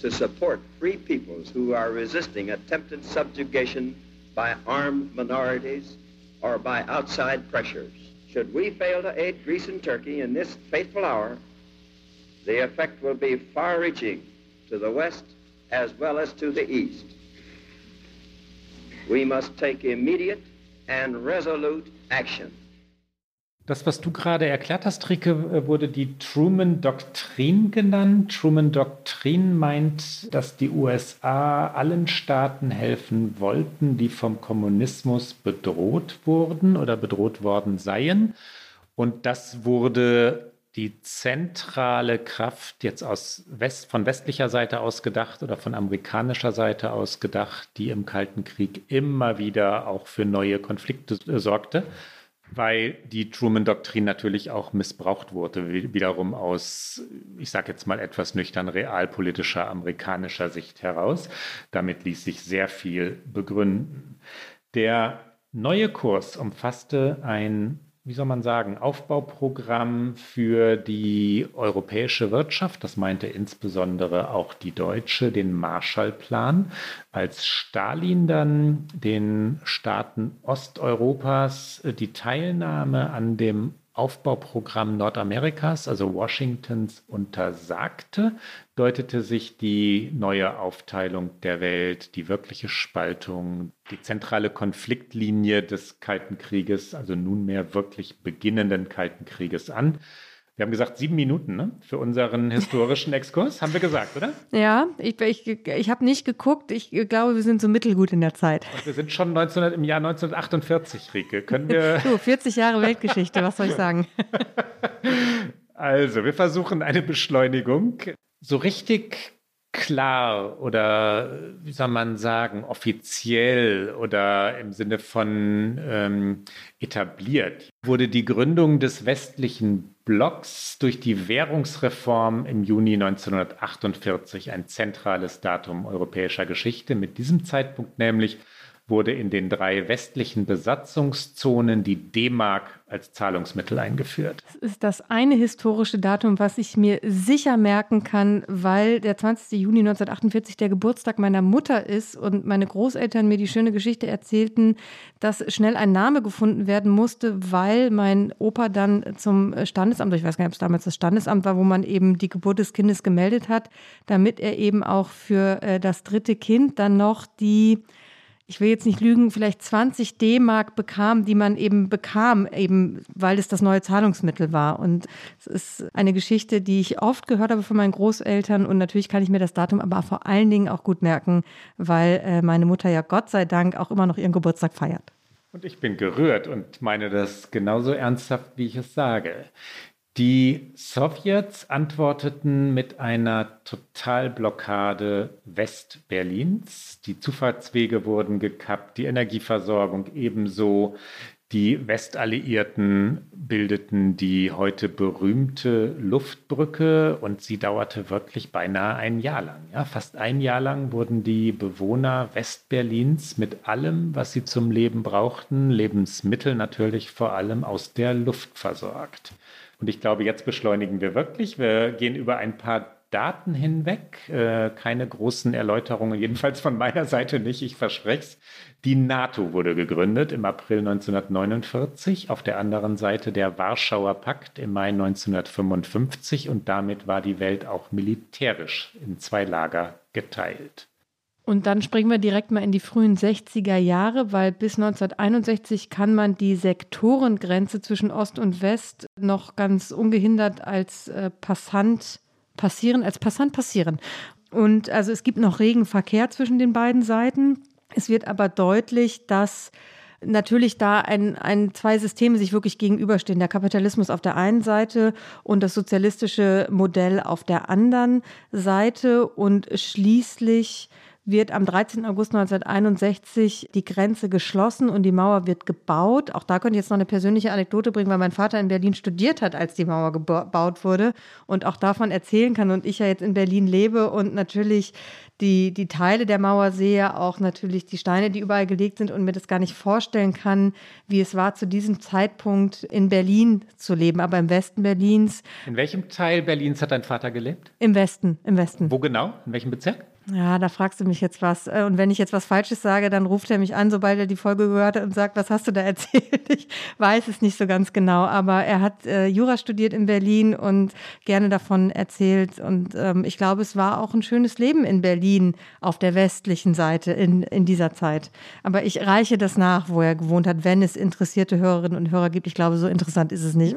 to support free peoples who are resisting attempted subjugation by armed minorities or by outside pressures. Should we fail to aid Greece and Turkey in this fateful hour, the effect will be far-reaching to the West as well as to the East. We must take immediate and resolute action. Das, was du gerade erklärt hast, Rieke, wurde die Truman-Doktrin genannt. Truman-Doktrin meint, dass die U S A allen Staaten helfen wollten, die vom Kommunismus bedroht wurden oder bedroht worden seien. Und das wurde die zentrale Kraft jetzt aus West, von westlicher Seite aus gedacht oder von amerikanischer Seite aus gedacht, die im Kalten Krieg immer wieder auch für neue Konflikte sorgte. Weil die Truman-Doktrin natürlich auch missbraucht wurde, wiederum aus, ich sage jetzt mal etwas nüchtern, realpolitischer, amerikanischer Sicht heraus. Damit ließ sich sehr viel begründen. Der neue Kurs umfasste ein, wie soll man sagen, Aufbauprogramm für die europäische Wirtschaft. Das meinte insbesondere auch die deutsche, den Marshallplan. Als Stalin dann den Staaten Osteuropas die Teilnahme an dem Aufbauprogramm Nordamerikas, also Washingtons, untersagte, deutete sich die neue Aufteilung der Welt, die wirkliche Spaltung, die zentrale Konfliktlinie des Kalten Krieges, also nunmehr wirklich beginnenden Kalten Krieges an. Wir haben gesagt, sieben Minuten, ne? Für unseren historischen Exkurs, haben wir gesagt, oder? Ja, ich, ich, ich habe nicht geguckt. Ich glaube, wir sind so mittelgut in der Zeit. Und wir sind schon neunzehnhundert, im Jahr neunzehnhundertachtundvierzig, Rieke. Können wir... Du, vierzig Jahre Weltgeschichte, was soll ich sagen? Also, wir versuchen eine Beschleunigung. So richtig klar oder, wie soll man sagen, offiziell oder im Sinne von ähm, etabliert wurde die Gründung des westlichen Blocks durch die Währungsreform im Juni neunzehnhundertachtundvierzig, ein zentrales Datum europäischer Geschichte. Mit diesem Zeitpunkt nämlich wurde in den drei westlichen Besatzungszonen die D-Mark als Zahlungsmittel eingeführt. Das ist das eine historische Datum, was ich mir sicher merken kann, weil der zwanzigster Juni neunzehnhundertachtundvierzig der Geburtstag meiner Mutter ist und meine Großeltern mir die schöne Geschichte erzählten, dass schnell ein Name gefunden werden musste, weil mein Opa dann zum Standesamt, ich weiß gar nicht, ob es damals das Standesamt war, wo man eben die Geburt des Kindes gemeldet hat, damit er eben auch für das dritte Kind dann noch die, ich will jetzt nicht lügen, vielleicht zwanzig D-Mark bekam, die man eben bekam, eben weil es das neue Zahlungsmittel war. Und es ist eine Geschichte, die ich oft gehört habe von meinen Großeltern. Und natürlich kann ich mir das Datum aber vor allen Dingen auch gut merken, weil meine Mutter ja Gott sei Dank auch immer noch ihren Geburtstag feiert. Und ich bin gerührt und meine das genauso ernsthaft, wie ich es sage. Die Sowjets antworteten mit einer Totalblockade Westberlins. Die Zufahrtswege wurden gekappt, die Energieversorgung ebenso. Die Westalliierten bildeten die heute berühmte Luftbrücke und sie dauerte wirklich beinahe ein Jahr lang. Ja, fast ein Jahr lang wurden die Bewohner Westberlins mit allem, was sie zum Leben brauchten, Lebensmittel natürlich vor allem, aus der Luft versorgt. Und ich glaube, jetzt beschleunigen wir wirklich. Wir gehen über ein paar Daten hinweg. Äh, keine großen Erläuterungen, jedenfalls von meiner Seite nicht, ich verspreche es. Die NATO wurde gegründet im April neunzehnhundertneunundvierzig, auf der anderen Seite der Warschauer Pakt im Mai neunzehnhundertfünfundfünfzig und damit war die Welt auch militärisch in zwei Lager geteilt. Und dann springen wir direkt mal in die frühen sechziger Jahre, weil bis neunzehnhunderteinundsechzig kann man die Sektorengrenze zwischen Ost und West noch ganz ungehindert als äh, Passant passieren, als Passant passieren. Und also es gibt noch regen Verkehr zwischen den beiden Seiten. Es wird aber deutlich, dass natürlich da ein, ein, zwei Systeme sich wirklich gegenüberstehen. Der Kapitalismus auf der einen Seite und das sozialistische Modell auf der anderen Seite und schließlich wird am dreizehnter August neunzehnhunderteinundsechzig die Grenze geschlossen und die Mauer wird gebaut. Auch da könnte ich jetzt noch eine persönliche Anekdote bringen, weil mein Vater in Berlin studiert hat, als die Mauer gebaut wurde und auch davon erzählen kann und ich ja jetzt in Berlin lebe und natürlich die, die Teile der Mauer sehe, auch natürlich die Steine, die überall gelegt sind und mir das gar nicht vorstellen kann, wie es war, zu diesem Zeitpunkt in Berlin zu leben, aber im Westen Berlins. In welchem Teil Berlins hat dein Vater gelebt? Im Westen, im Westen. Wo genau? In welchem Bezirk? Ja, da fragst du mich jetzt was. Und wenn ich jetzt was Falsches sage, dann ruft er mich an, sobald er die Folge gehört hat und sagt, was hast du da erzählt? Ich weiß es nicht so ganz genau, aber er hat äh, Jura studiert in Berlin und gerne davon erzählt. Und ähm, ich glaube, es war auch ein schönes Leben in Berlin auf der westlichen Seite in, in dieser Zeit. Aber ich reiche das nach, wo er gewohnt hat, wenn es interessierte Hörerinnen und Hörer gibt. Ich glaube, so interessant ist es nicht.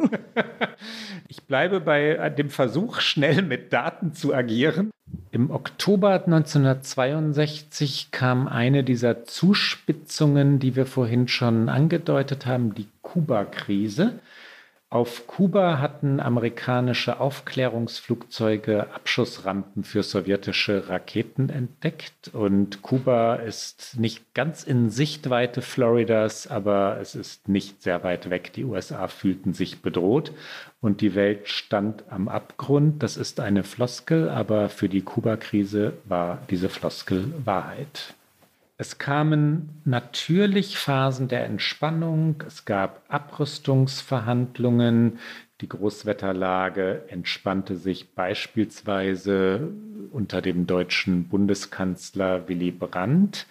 Ich bleibe bei dem Versuch, schnell mit Daten zu agieren. Im Oktober neunzehnhundertzweiundsechzig kam eine dieser Zuspitzungen, die wir vorhin schon angedeutet haben, die Kuba-Krise. Auf Kuba hatten amerikanische Aufklärungsflugzeuge Abschussrampen für sowjetische Raketen entdeckt. Und Kuba ist nicht ganz in Sichtweite Floridas, aber es ist nicht sehr weit weg. Die U S A fühlten sich bedroht und die Welt stand am Abgrund. Das ist eine Floskel, aber für die Kuba-Krise war diese Floskel Wahrheit. Es kamen natürlich Phasen der Entspannung, es gab Abrüstungsverhandlungen, die Großwetterlage entspannte sich beispielsweise unter dem deutschen Bundeskanzler Willy Brandt.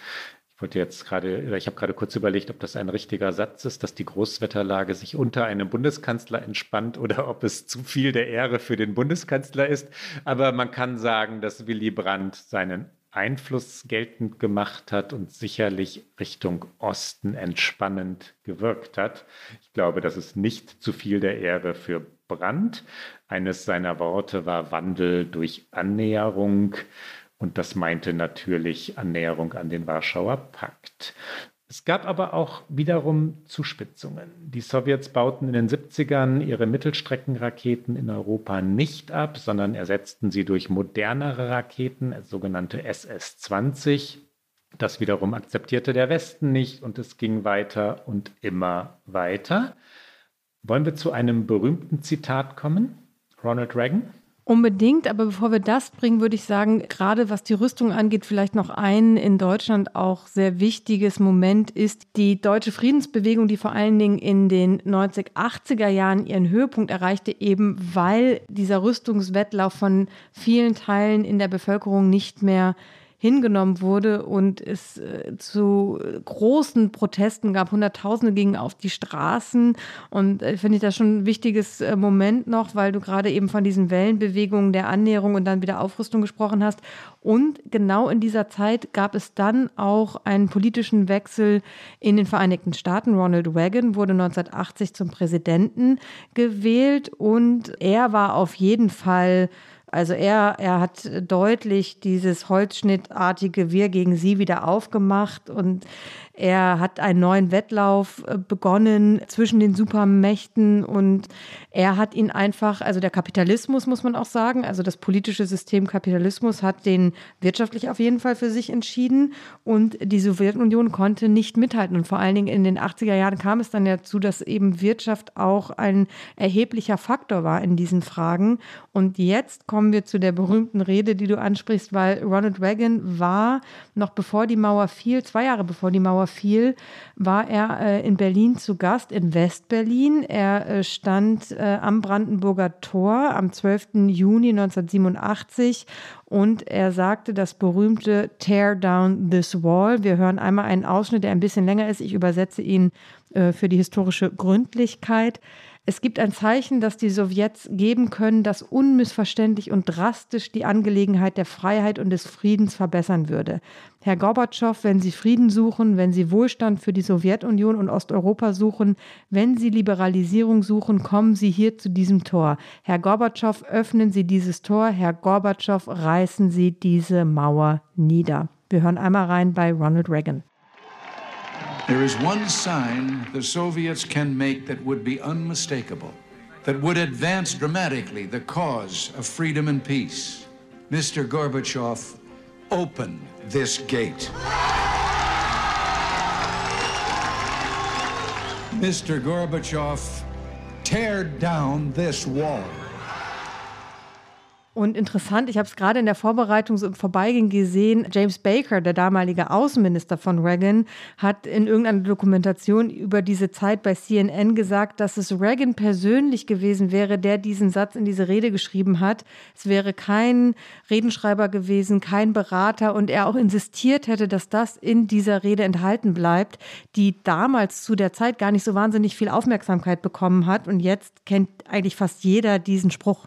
Ich wollte jetzt gerade, ich habe gerade kurz überlegt, ob das ein richtiger Satz ist, dass die Großwetterlage sich unter einem Bundeskanzler entspannt oder ob es zu viel der Ehre für den Bundeskanzler ist. Aber man kann sagen, dass Willy Brandt seinen Einfluss geltend gemacht hat und sicherlich Richtung Osten entspannend gewirkt hat. Ich glaube, das ist nicht zu viel der Ehre für Brandt. Eines seiner Worte war Wandel durch Annäherung und das meinte natürlich Annäherung an den Warschauer Pakt. Es gab aber auch wiederum Zuspitzungen. Die Sowjets bauten in den siebzigern ihre Mittelstreckenraketen in Europa nicht ab, sondern ersetzten sie durch modernere Raketen, sogenannte S S zwanzig. Das wiederum akzeptierte der Westen nicht und es ging weiter und immer weiter. Wollen wir zu einem berühmten Zitat kommen? Ronald Reagan? Unbedingt, aber bevor wir das bringen, würde ich sagen, gerade was die Rüstung angeht, vielleicht noch ein in Deutschland auch sehr wichtiges Moment ist die deutsche Friedensbewegung, die vor allen Dingen in den neunzehnhundertachtziger Jahren ihren Höhepunkt erreichte, eben weil dieser Rüstungswettlauf von vielen Teilen in der Bevölkerung nicht mehr hingenommen wurde und es zu großen Protesten gab. Hunderttausende gingen auf die Straßen und äh, finde ich das schon ein wichtiges äh, Moment noch, weil du gerade eben von diesen Wellenbewegungen der Annäherung und dann wieder Aufrüstung gesprochen hast. Und genau in dieser Zeit gab es dann auch einen politischen Wechsel in den Vereinigten Staaten. Ronald Reagan wurde neunzehnhundertachtzig zum Präsidenten gewählt und er war auf jeden Fall Also er, er hat deutlich dieses holzschnittartige Wir gegen Sie wieder aufgemacht und er hat einen neuen Wettlauf begonnen zwischen den Supermächten und er hat ihn einfach, also der Kapitalismus muss man auch sagen, also das politische System Kapitalismus hat den wirtschaftlich auf jeden Fall für sich entschieden und die Sowjetunion konnte nicht mithalten. Und vor allen Dingen in den achtziger Jahren kam es dann dazu, dass eben Wirtschaft auch ein erheblicher Faktor war in diesen Fragen. Und jetzt kommen wir zu der berühmten Rede, die du ansprichst, weil Ronald Reagan war, noch bevor die Mauer fiel, zwei Jahre bevor die Mauer fiel, war er äh, in Berlin zu Gast, in Westberlin. Er äh, stand äh, am Brandenburger Tor am zwölften Juni neunzehnhundertsiebenundachtzig und er sagte das berühmte Tear down this wall. Wir hören einmal einen Ausschnitt, der ein bisschen länger ist. Ich übersetze ihn äh, für die historische Gründlichkeit. Es gibt ein Zeichen, das die Sowjets geben können, das unmissverständlich und drastisch die Angelegenheit der Freiheit und des Friedens verbessern würde. Herr Gorbatschow, wenn Sie Frieden suchen, wenn Sie Wohlstand für die Sowjetunion und Osteuropa suchen, wenn Sie Liberalisierung suchen, kommen Sie hier zu diesem Tor. Herr Gorbatschow, öffnen Sie dieses Tor. Herr Gorbatschow, reißen Sie diese Mauer nieder. Wir hören einmal rein bei Ronald Reagan. There is one sign the Soviets can make that would be unmistakable, that would advance dramatically the cause of freedom and peace. Mister Gorbachev, open this gate. Mister Gorbachev, tear down this wall. Und interessant, ich habe es gerade in der Vorbereitung so im Vorbeigehen gesehen, James Baker, der damalige Außenminister von Reagan, hat in irgendeiner Dokumentation über diese Zeit bei C N N gesagt, dass es Reagan persönlich gewesen wäre, der diesen Satz in diese Rede geschrieben hat. Es wäre kein Redenschreiber gewesen, kein Berater, und er auch insistiert hätte, dass das in dieser Rede enthalten bleibt, die damals zu der Zeit gar nicht so wahnsinnig viel Aufmerksamkeit bekommen hat, und jetzt kennt eigentlich fast jeder diesen Spruch.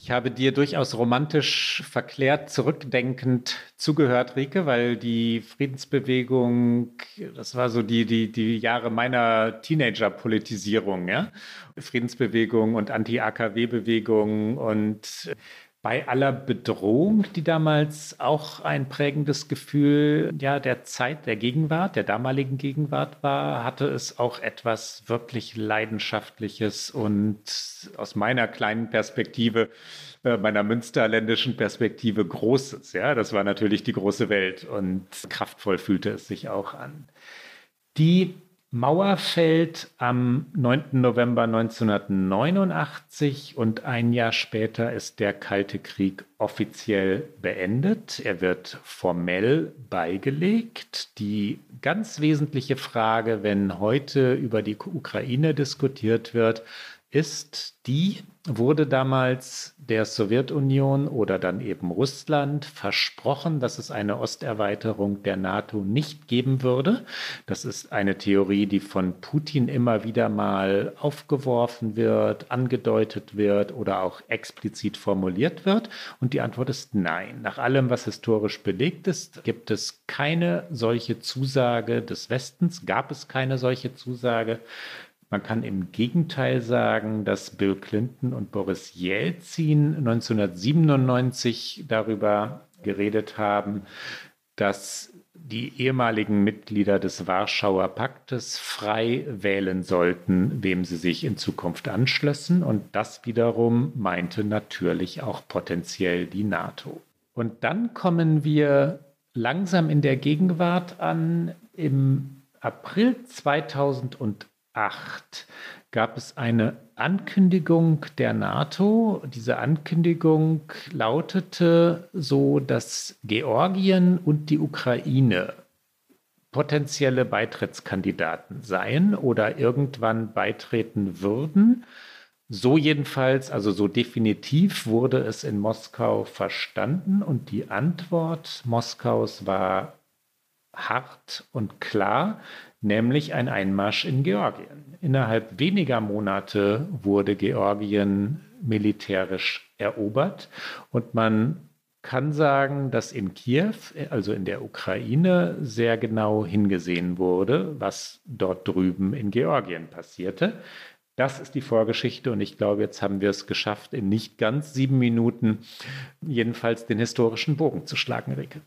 Ich habe dir durchaus romantisch verklärt, zurückdenkend zugehört, Rieke, weil die Friedensbewegung, das war so die, die, die Jahre meiner Teenager-Politisierung, ja? Friedensbewegung und Anti-A K W-Bewegung, und bei aller Bedrohung, die damals auch ein prägendes Gefühl ja, der Zeit, der Gegenwart, der damaligen Gegenwart war, hatte es auch etwas wirklich Leidenschaftliches und aus meiner kleinen Perspektive, meiner münsterländischen Perspektive, Großes. Ja, das war natürlich die große Welt, und kraftvoll fühlte es sich auch an. Die Mauer fällt am neunten November neunzehnhundertneunundachtzig, und ein Jahr später ist der Kalte Krieg offiziell beendet. Er wird formell beigelegt. Die ganz wesentliche Frage, wenn heute über die Ukraine diskutiert wird, ist die, wurde damals der Sowjetunion oder dann eben Russland versprochen, dass es eine Osterweiterung der NATO nicht geben würde. Das ist eine Theorie, die von Putin immer wieder mal aufgeworfen wird, angedeutet wird oder auch explizit formuliert wird. Und die Antwort ist nein. Nach allem, was historisch belegt ist, gibt es keine solche Zusage des Westens, gab es keine solche Zusage. Man kann im Gegenteil sagen, dass Bill Clinton und Boris Jelzin neunzehnhundertsiebenundneunzig darüber geredet haben, dass die ehemaligen Mitglieder des Warschauer Paktes frei wählen sollten, wem sie sich in Zukunft anschlössen. Und das wiederum meinte natürlich auch potenziell die NATO. Und dann kommen wir langsam in der Gegenwart an. Im April zweitausendacht gab es eine Ankündigung der NATO. Diese Ankündigung lautete so, dass Georgien und die Ukraine potenzielle Beitrittskandidaten seien oder irgendwann beitreten würden. So jedenfalls, also so definitiv wurde es in Moskau verstanden, und die Antwort Moskaus war hart und klar, nämlich ein Einmarsch in Georgien. Innerhalb weniger Monate wurde Georgien militärisch erobert, und man kann sagen, dass in Kiew, also in der Ukraine, sehr genau hingesehen wurde, was dort drüben in Georgien passierte. Das ist die Vorgeschichte, und ich glaube, jetzt haben wir es geschafft, in nicht ganz sieben Minuten jedenfalls den historischen Bogen zu schlagen, Rieke.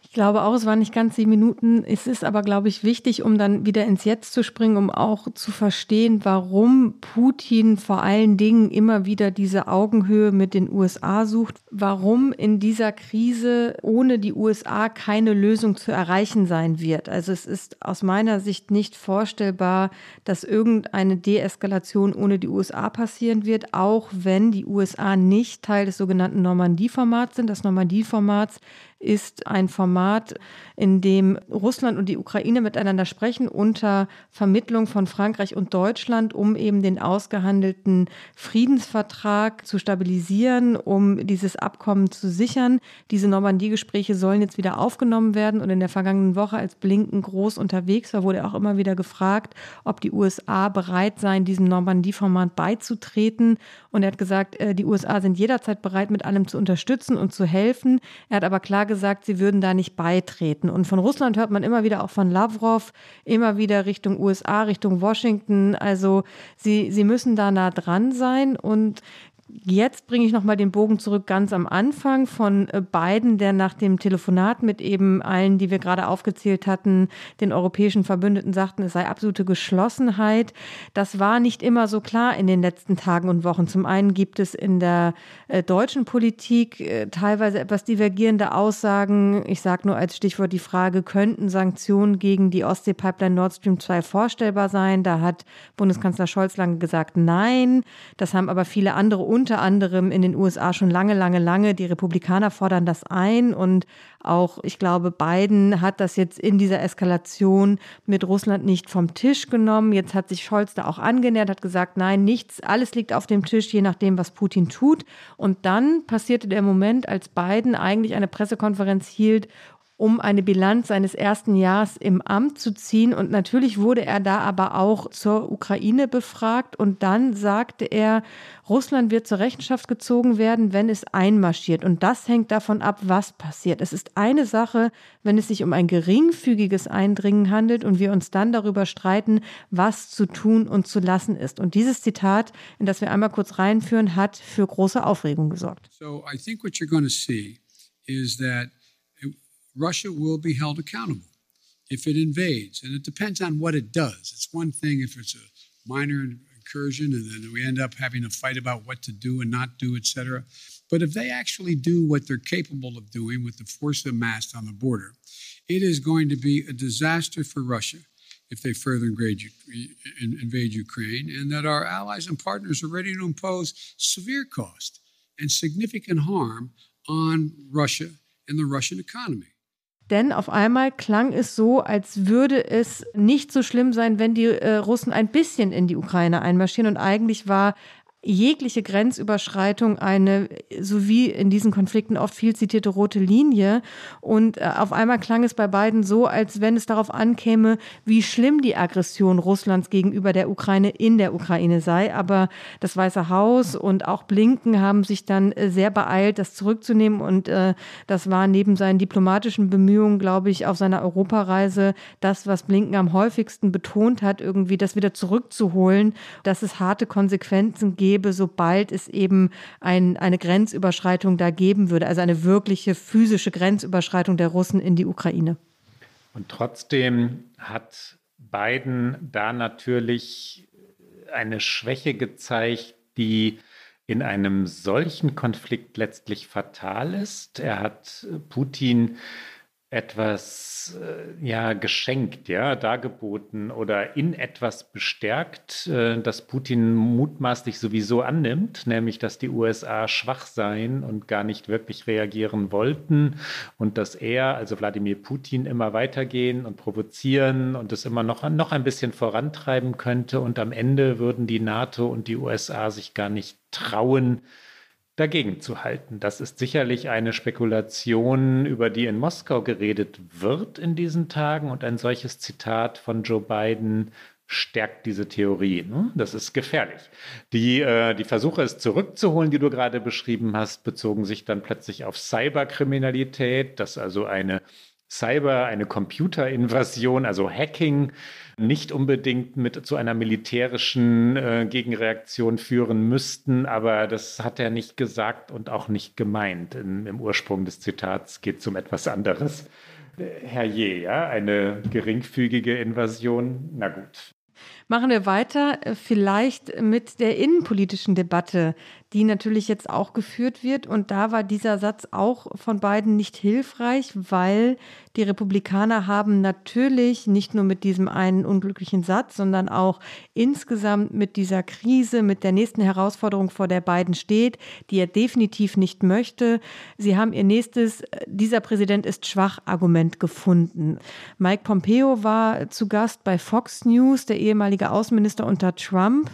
Ich glaube auch, es waren nicht ganz sieben Minuten. Es ist aber, glaube ich, wichtig, um dann wieder ins Jetzt zu springen, um auch zu verstehen, warum Putin vor allen Dingen immer wieder diese Augenhöhe mit den U S A sucht, warum in dieser Krise ohne die U S A keine Lösung zu erreichen sein wird. Also es ist aus meiner Sicht nicht vorstellbar, dass irgendeine Deeskalation ohne die U S A passieren wird, auch wenn die U S A nicht Teil des sogenannten Normandie-Formats sind. Das Normandie-Format ist ein Format, in dem Russland und die Ukraine miteinander sprechen unter Vermittlung von Frankreich und Deutschland, um eben den ausgehandelten Friedensvertrag zu stabilisieren, um dieses Abkommen zu sichern. Diese Normandie-Gespräche sollen jetzt wieder aufgenommen werden, und in der vergangenen Woche, als Blinken groß unterwegs war, wurde auch immer wieder gefragt, ob die U S A bereit seien, diesem Normandie-Format beizutreten, und er hat gesagt, die U S A sind jederzeit bereit, mit allem zu unterstützen und zu helfen. Er hat aber klar gesagt, sie würden da nicht beitreten. Und von Russland hört man immer wieder, auch von Lavrov, immer wieder Richtung U S A, Richtung Washington. Also sie, sie müssen da nah dran sein, und Jetzt bringe ich nochmal den Bogen zurück ganz am Anfang von Biden, der nach dem Telefonat mit eben allen, die wir gerade aufgezählt hatten, den europäischen Verbündeten sagten, es sei absolute Geschlossenheit. Das war nicht immer so klar in den letzten Tagen und Wochen. Zum einen gibt es in der äh, deutschen Politik äh, teilweise etwas divergierende Aussagen. Ich sage nur als Stichwort die Frage, könnten Sanktionen gegen die Ostsee-Pipeline Nord Stream zwei vorstellbar sein? Da hat Bundeskanzler Scholz lange gesagt, nein. Das haben aber viele andere Unternehmen. Unter anderem in den U S A schon lange, lange, lange. Die Republikaner fordern das ein und auch, ich glaube, Biden hat das jetzt in dieser Eskalation mit Russland nicht vom Tisch genommen. Jetzt hat sich Scholz da auch angenähert, hat gesagt, nein, nichts, alles liegt auf dem Tisch, je nachdem, was Putin tut. Und dann passierte der Moment, als Biden eigentlich eine Pressekonferenz hielt, um eine Bilanz seines ersten Jahres im Amt zu ziehen. Und natürlich wurde er da aber auch zur Ukraine befragt. Und dann sagte er, Russland wird zur Rechenschaft gezogen werden, wenn es einmarschiert. Und das hängt davon ab, was passiert. Es ist eine Sache, wenn es sich um ein geringfügiges Eindringen handelt und wir uns dann darüber streiten, was zu tun und zu lassen ist. Und dieses Zitat, in das wir einmal kurz reinführen, hat für große Aufregung gesorgt. So I think what you're going to see is that Russia will be held accountable if it invades. And it depends on what it does. It's one thing if it's a minor incursion and then we end up having a fight about what to do and not do, et cetera. But if they actually do what they're capable of doing with the force amassed on the border, it is going to be a disaster for Russia if they further invade Ukraine, and that our allies and partners are ready to impose severe cost and significant harm on Russia and the Russian economy. Denn auf einmal klang es so, als würde es nicht so schlimm sein, wenn die äh, Russen ein bisschen in die Ukraine einmarschieren. Und eigentlich war jegliche Grenzüberschreitung eine, sowie in diesen Konflikten oft viel zitierte rote Linie. Und äh, auf einmal klang es bei Biden so, als wenn es darauf ankäme, wie schlimm die Aggression Russlands gegenüber der Ukraine in der Ukraine sei. Aber das Weiße Haus und auch Blinken haben sich dann äh, sehr beeilt, das zurückzunehmen. Und äh, das war neben seinen diplomatischen Bemühungen, glaube ich, auf seiner Europareise das, was Blinken am häufigsten betont hat, irgendwie das wieder zurückzuholen, dass es harte Konsequenzen gibt, sobald es eben ein, eine Grenzüberschreitung da geben würde, also eine wirkliche physische Grenzüberschreitung der Russen in die Ukraine. Und trotzdem hat Biden da natürlich eine Schwäche gezeigt, die in einem solchen Konflikt letztlich fatal ist. Er hat Putin etwas ja, geschenkt, ja, dargeboten oder in etwas bestärkt, äh, das Putin mutmaßlich sowieso annimmt, nämlich dass die U S A schwach seien und gar nicht wirklich reagieren wollten und dass er, also Wladimir Putin, immer weitergehen und provozieren und das immer noch, noch ein bisschen vorantreiben könnte und am Ende würden die NATO und die U S A sich gar nicht trauen, dagegen zu halten. Das ist sicherlich eine Spekulation, über die in Moskau geredet wird in diesen Tagen. Und ein solches Zitat von Joe Biden stärkt diese Theorie. Ne? Das ist gefährlich. Die, äh, die Versuche, es zurückzuholen, die du gerade beschrieben hast, bezogen sich dann plötzlich auf Cyberkriminalität, dass also eine Cyber, eine Computerinvasion, also Hacking, nicht unbedingt mit zu einer militärischen äh, Gegenreaktion führen müssten, aber das hat er nicht gesagt und auch nicht gemeint. In, Im Ursprung des Zitats geht es um etwas anderes. Herrje, ja, eine geringfügige Invasion, na gut. Machen wir weiter, vielleicht mit der innenpolitischen Debatte, die natürlich jetzt auch geführt wird. Und da war dieser Satz auch von Biden nicht hilfreich, weil die Republikaner haben natürlich nicht nur mit diesem einen unglücklichen Satz, sondern auch insgesamt mit dieser Krise, mit der nächsten Herausforderung, vor der Biden steht, die er definitiv nicht möchte. Sie haben ihr nächstes, dieser Präsident ist schwach, Argument gefunden. Mike Pompeo war zu Gast bei Fox News, der ehemalige Außenminister unter Trump,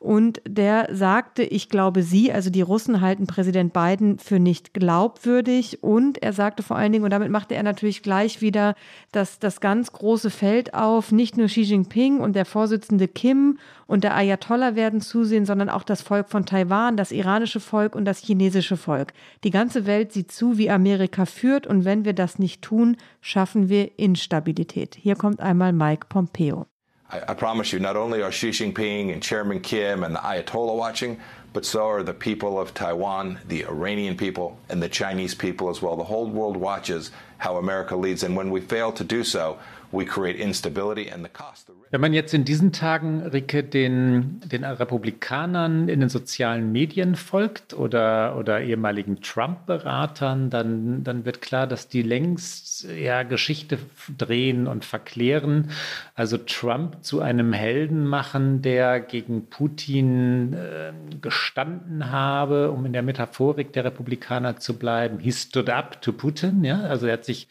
und der sagte, ich glaube sie, also die Russen halten Präsident Biden für nicht glaubwürdig, und er sagte vor allen Dingen, und damit machte er natürlich gleich wieder das, das ganz große Feld auf, nicht nur Xi Jinping und der Vorsitzende Kim und der Ayatollah werden zusehen, sondern auch das Volk von Taiwan, das iranische Volk und das chinesische Volk. Die ganze Welt sieht zu, wie Amerika führt, und wenn wir das nicht tun, schaffen wir Instabilität. Hier kommt einmal Mike Pompeo. I promise you, not only are Xi Jinping and Chairman Kim and the Ayatollah watching, but so are the people of Taiwan, the Iranian people, and the Chinese people as well. The whole world watches how America leads, and when we fail to do so, we create instability and the cost. Wenn man jetzt in diesen Tagen, Rieke, den, den Republikanern in den sozialen Medien folgt oder, oder ehemaligen Trump-Beratern, dann, dann wird klar, dass die längst ja, Geschichte drehen und verklären. Also Trump zu einem Helden machen, der gegen Putin äh, gestanden habe, um in der Metaphorik der Republikaner zu bleiben. He stood up to Putin, ja? Also er hat sich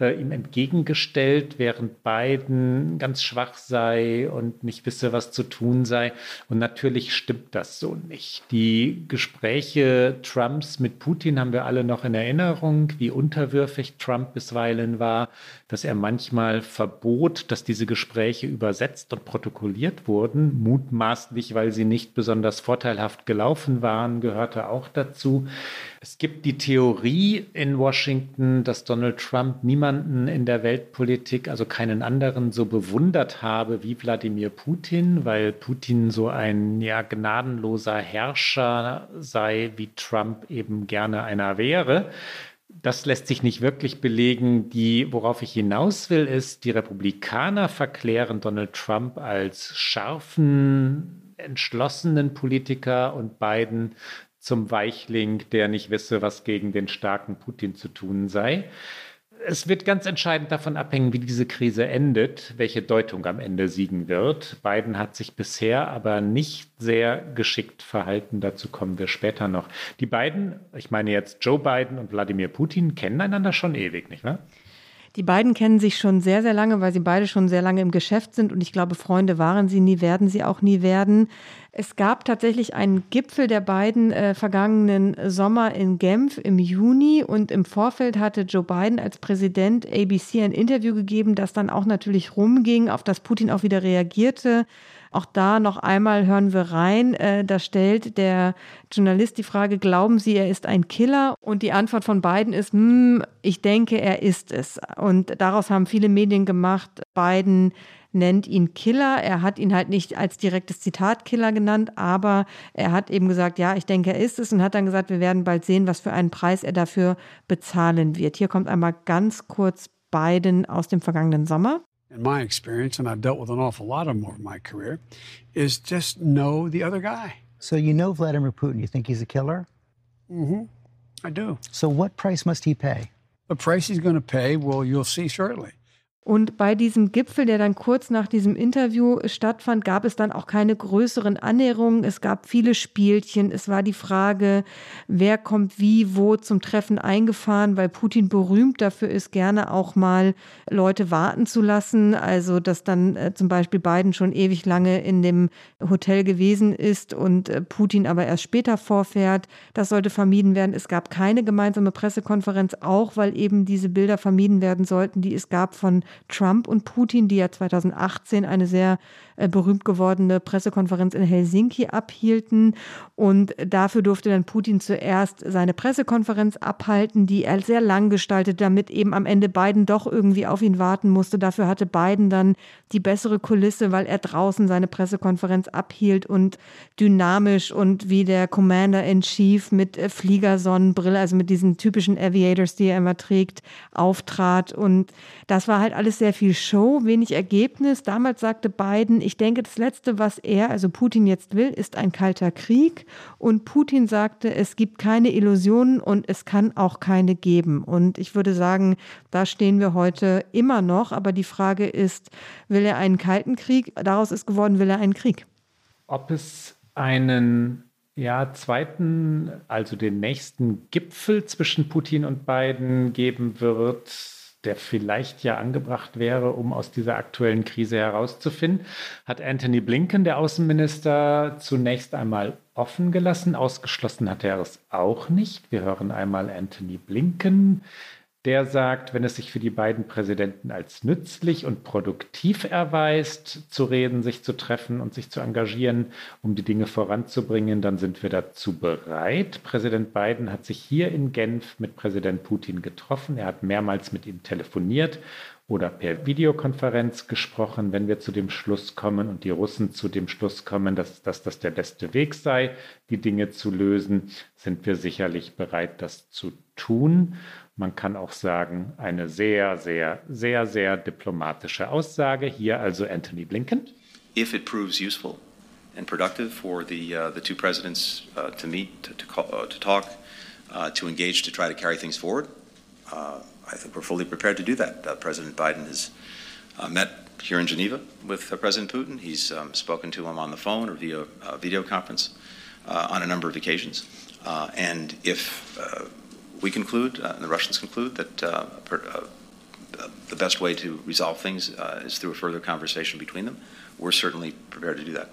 ihm entgegengestellt, während Biden ganz schwach sei und nicht wisse, was zu tun sei. Und natürlich stimmt das so nicht. Die Gespräche Trumps mit Putin haben wir alle noch in Erinnerung, wie unterwürfig Trump bisweilen war, dass er manchmal verbot, dass diese Gespräche übersetzt und protokolliert wurden, mutmaßlich, weil sie nicht besonders vorteilhaft gelaufen waren, gehörte auch dazu. Es gibt die Theorie in Washington, dass Donald Trump niemals in der Weltpolitik, also keinen anderen so bewundert habe wie Wladimir Putin, weil Putin so ein ja, gnadenloser Herrscher sei, wie Trump eben gerne einer wäre. Das lässt sich nicht wirklich belegen. Die, worauf ich hinaus will, ist, die Republikaner verklären Donald Trump als scharfen, entschlossenen Politiker und Biden zum Weichling, der nicht wisse, was gegen den starken Putin zu tun sei. Es wird ganz entscheidend davon abhängen, wie diese Krise endet, welche Deutung am Ende siegen wird. Biden hat sich bisher aber nicht sehr geschickt verhalten. Dazu kommen wir später noch. Die beiden, ich meine jetzt Joe Biden und Wladimir Putin, kennen einander schon ewig, nicht wahr? Die beiden kennen sich schon sehr, sehr lange, weil sie beide schon sehr lange im Geschäft sind. Und ich glaube, Freunde waren sie nie, werden sie auch nie werden. Es gab tatsächlich einen Gipfel der beiden äh, vergangenen Sommer in Genf im Juni. Und im Vorfeld hatte Joe Biden als Präsident A B C ein Interview gegeben, das dann auch natürlich rumging, auf das Putin auch wieder reagierte. Auch da noch einmal hören wir rein, äh, da stellt der Journalist die Frage, glauben Sie, er ist ein Killer? Und die Antwort von Biden ist, hm, ich denke, er ist es. Und daraus haben viele Medien gemacht, Biden nennt ihn Killer. Er hat ihn halt nicht als direktes Zitat Killer genannt, aber er hat eben gesagt, ja, ich denke, er ist es. Und hat dann gesagt, wir werden bald sehen, was für einen Preis er dafür bezahlen wird. Hier kommt einmal ganz kurz Biden aus dem vergangenen Sommer. In my experience, and I've dealt with an awful lot of them over my career, is just know the other guy. So you know Vladimir Putin, you think he's a killer? Mm-hmm, I do. So what price must he pay? The price he's going to pay, well, you'll see shortly. Und bei diesem Gipfel, der dann kurz nach diesem Interview stattfand, gab es dann auch keine größeren Annäherungen. Es gab viele Spielchen. Es war die Frage, wer kommt wie, wo zum Treffen eingefahren, weil Putin berühmt dafür ist, gerne auch mal Leute warten zu lassen. Also, dass dann äh, zum Beispiel Biden schon ewig lange in dem Hotel gewesen ist und äh, Putin aber erst später vorfährt. Das sollte vermieden werden. Es gab keine gemeinsame Pressekonferenz, auch weil eben diese Bilder vermieden werden sollten, die es gab von Trump und Putin, die ja zweitausendachtzehn eine sehr äh, berühmt gewordene Pressekonferenz in Helsinki abhielten. Und dafür durfte dann Putin zuerst seine Pressekonferenz abhalten, die er sehr lang gestaltete, damit eben am Ende Biden doch irgendwie auf ihn warten musste. Dafür hatte Biden dann die bessere Kulisse, weil er draußen seine Pressekonferenz abhielt und dynamisch und wie der Commander-in-Chief mit äh, Fliegersonnenbrille, also mit diesen typischen Aviators, die er immer trägt, auftrat. Und das war halt alles sehr viel Show, wenig Ergebnis. Damals sagte Biden, ich denke, das Letzte, was er, also Putin jetzt will, ist ein kalter Krieg. Und Putin sagte, es gibt keine Illusionen und es kann auch keine geben. Und ich würde sagen, da stehen wir heute immer noch. Aber die Frage ist, will er einen kalten Krieg? Daraus ist geworden, will er einen Krieg? Ob es einen Ja, zweiten, also den nächsten Gipfel zwischen Putin und Biden geben wird, der vielleicht ja angebracht wäre, um aus dieser aktuellen Krise herauszufinden, hat Anthony Blinken, der Außenminister, zunächst einmal offen gelassen. Ausgeschlossen hat er es auch nicht. Wir hören einmal Anthony Blinken, der sagt, wenn es sich für die beiden Präsidenten als nützlich und produktiv erweist, zu reden, sich zu treffen und sich zu engagieren, um die Dinge voranzubringen, dann sind wir dazu bereit. Präsident Biden hat sich hier in Genf mit Präsident Putin getroffen. Er hat mehrmals mit ihm telefoniert oder per Videokonferenz gesprochen, wenn wir zu dem Schluss kommen und die Russen zu dem Schluss kommen, dass, dass das der beste Weg sei, die Dinge zu lösen, sind wir sicherlich bereit, das zu tun. Man kann auch sagen, eine sehr, sehr, sehr, sehr diplomatische Aussage. Hier also Anthony Blinken. If it proves useful and productive for the, uh, the two presidents uh, to meet, to, to, call, uh, to talk, uh, to engage, to try to carry things forward, uh, I think we're fully prepared to do that. Uh, President Biden has uh, met here in Geneva with uh, President Putin. He's um, spoken to him on the phone or via uh, video conference uh, on a number of occasions. Uh, and if uh, we conclude, uh, and the Russians conclude, that uh, per, uh, the best way to resolve things uh, is through a further conversation between them, we're certainly prepared to do that.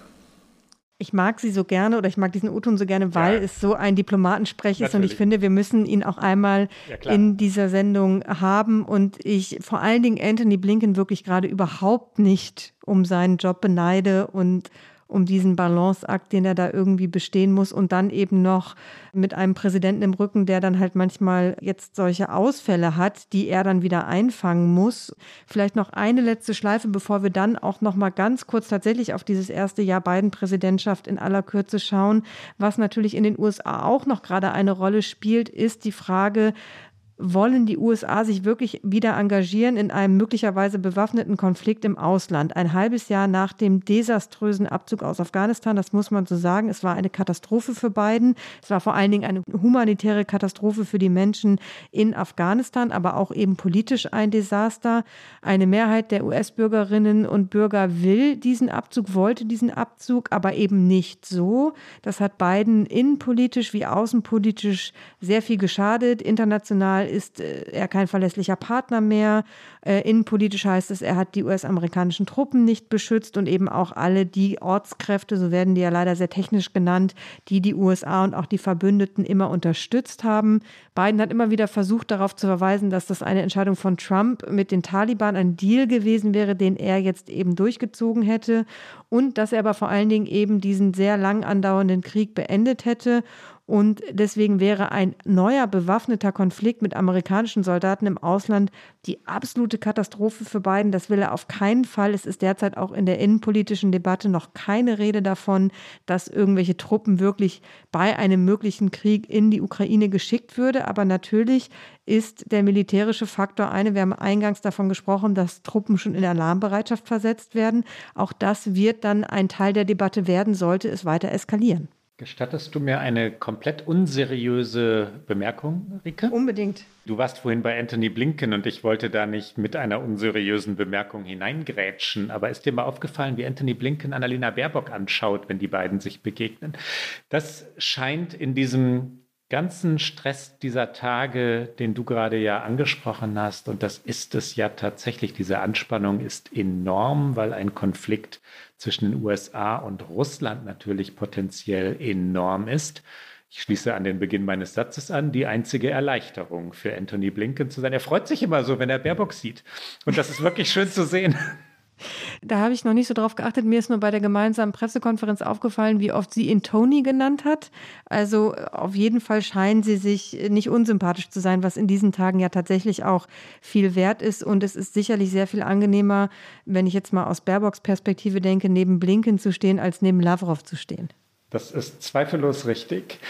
Ich mag sie so gerne oder ich mag diesen O-Ton so gerne, weil ja. es so ein Diplomatensprech ist. Natürlich. Und ich finde, wir müssen ihn auch einmal ja, in dieser Sendung haben. Und ich vor allen Dingen Anthony Blinken wirklich gerade überhaupt nicht um seinen Job beneide und um diesen Balanceakt, den er da irgendwie bestehen muss und dann eben noch mit einem Präsidenten im Rücken, der dann halt manchmal jetzt solche Ausfälle hat, die er dann wieder einfangen muss. Vielleicht noch eine letzte Schleife, bevor wir dann auch noch mal ganz kurz tatsächlich auf dieses erste Jahr Biden-Präsidentschaft in aller Kürze schauen. Was natürlich in den U S A auch noch gerade eine Rolle spielt, ist die Frage, wollen die U S A sich wirklich wieder engagieren in einem möglicherweise bewaffneten Konflikt im Ausland? Ein halbes Jahr nach dem desaströsen Abzug aus Afghanistan, das muss man so sagen, es war eine Katastrophe für Biden. Es war vor allen Dingen eine humanitäre Katastrophe für die Menschen in Afghanistan, aber auch eben politisch ein Desaster. Eine Mehrheit der U S-Bürgerinnen und Bürger will diesen Abzug, wollte diesen Abzug, aber eben nicht so. Das hat Biden innenpolitisch wie außenpolitisch sehr viel geschadet, international ist er kein verlässlicher Partner mehr. Innenpolitisch heißt es, er hat die U S-amerikanischen Truppen nicht beschützt und eben auch alle die Ortskräfte, so werden die ja leider sehr technisch genannt, die die U S A und auch die Verbündeten immer unterstützt haben. Biden hat immer wieder versucht, darauf zu verweisen, dass das eine Entscheidung von Trump mit den Taliban, ein Deal gewesen wäre, den er jetzt eben durchgezogen hätte und dass er aber vor allen Dingen eben diesen sehr lang andauernden Krieg beendet hätte. Und deswegen wäre ein neuer bewaffneter Konflikt mit amerikanischen Soldaten im Ausland die absolute Katastrophe für Biden. Das will er auf keinen Fall. Es ist derzeit auch in der innenpolitischen Debatte noch keine Rede davon, dass irgendwelche Truppen wirklich bei einem möglichen Krieg in die Ukraine geschickt würde. Aber natürlich ist der militärische Faktor eine. Wir haben eingangs davon gesprochen, dass Truppen schon in Alarmbereitschaft versetzt werden. Auch das wird dann ein Teil der Debatte werden, sollte es weiter eskalieren. Gestattest du mir eine komplett unseriöse Bemerkung, Rieke? Unbedingt. Du warst vorhin bei Anthony Blinken und ich wollte da nicht mit einer unseriösen Bemerkung hineingrätschen. Aber ist dir mal aufgefallen, wie Anthony Blinken Annalena Baerbock anschaut, wenn die beiden sich begegnen? Das scheint in diesem ganzen Stress dieser Tage, den du gerade ja angesprochen hast, und das ist es ja tatsächlich, diese Anspannung ist enorm, weil ein Konflikt zwischen den U S A und Russland natürlich potenziell enorm ist. Ich schließe an den Beginn meines Satzes an, die einzige Erleichterung für Anthony Blinken zu sein. Er freut sich immer so, wenn er Baerbock sieht. Und das ist wirklich schön zu sehen. Da habe ich noch nicht so drauf geachtet. Mir ist nur bei der gemeinsamen Pressekonferenz aufgefallen, wie oft sie ihn Tony genannt hat. Also auf jeden Fall scheinen sie sich nicht unsympathisch zu sein, was in diesen Tagen ja tatsächlich auch viel wert ist. Und es ist sicherlich sehr viel angenehmer, wenn ich jetzt mal aus Baerbocks Perspektive denke, neben Blinken zu stehen, als neben Lavrov zu stehen. Das ist zweifellos richtig.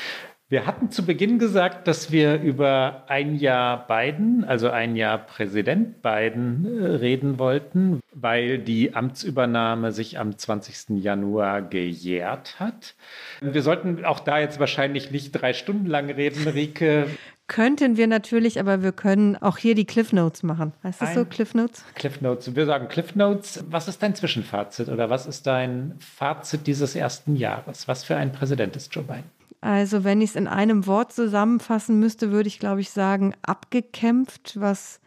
Wir hatten zu Beginn gesagt, dass wir über ein Jahr Biden, also ein Jahr Präsident Biden, reden wollten, weil die Amtsübernahme sich am zwanzigsten Januar gejährt hat. Wir sollten auch da jetzt wahrscheinlich nicht drei Stunden lang reden, Rieke. Könnten wir natürlich, aber wir können auch hier die Cliff Notes machen. Heißt das ein so, Cliff Notes? Cliff Notes, wir sagen Cliff Notes. Was ist dein Zwischenfazit oder was ist dein Fazit dieses ersten Jahres? Was für ein Präsident ist Joe Biden? Also wenn ich es in einem Wort zusammenfassen müsste, würde ich, glaube ich, sagen, abgekämpft, was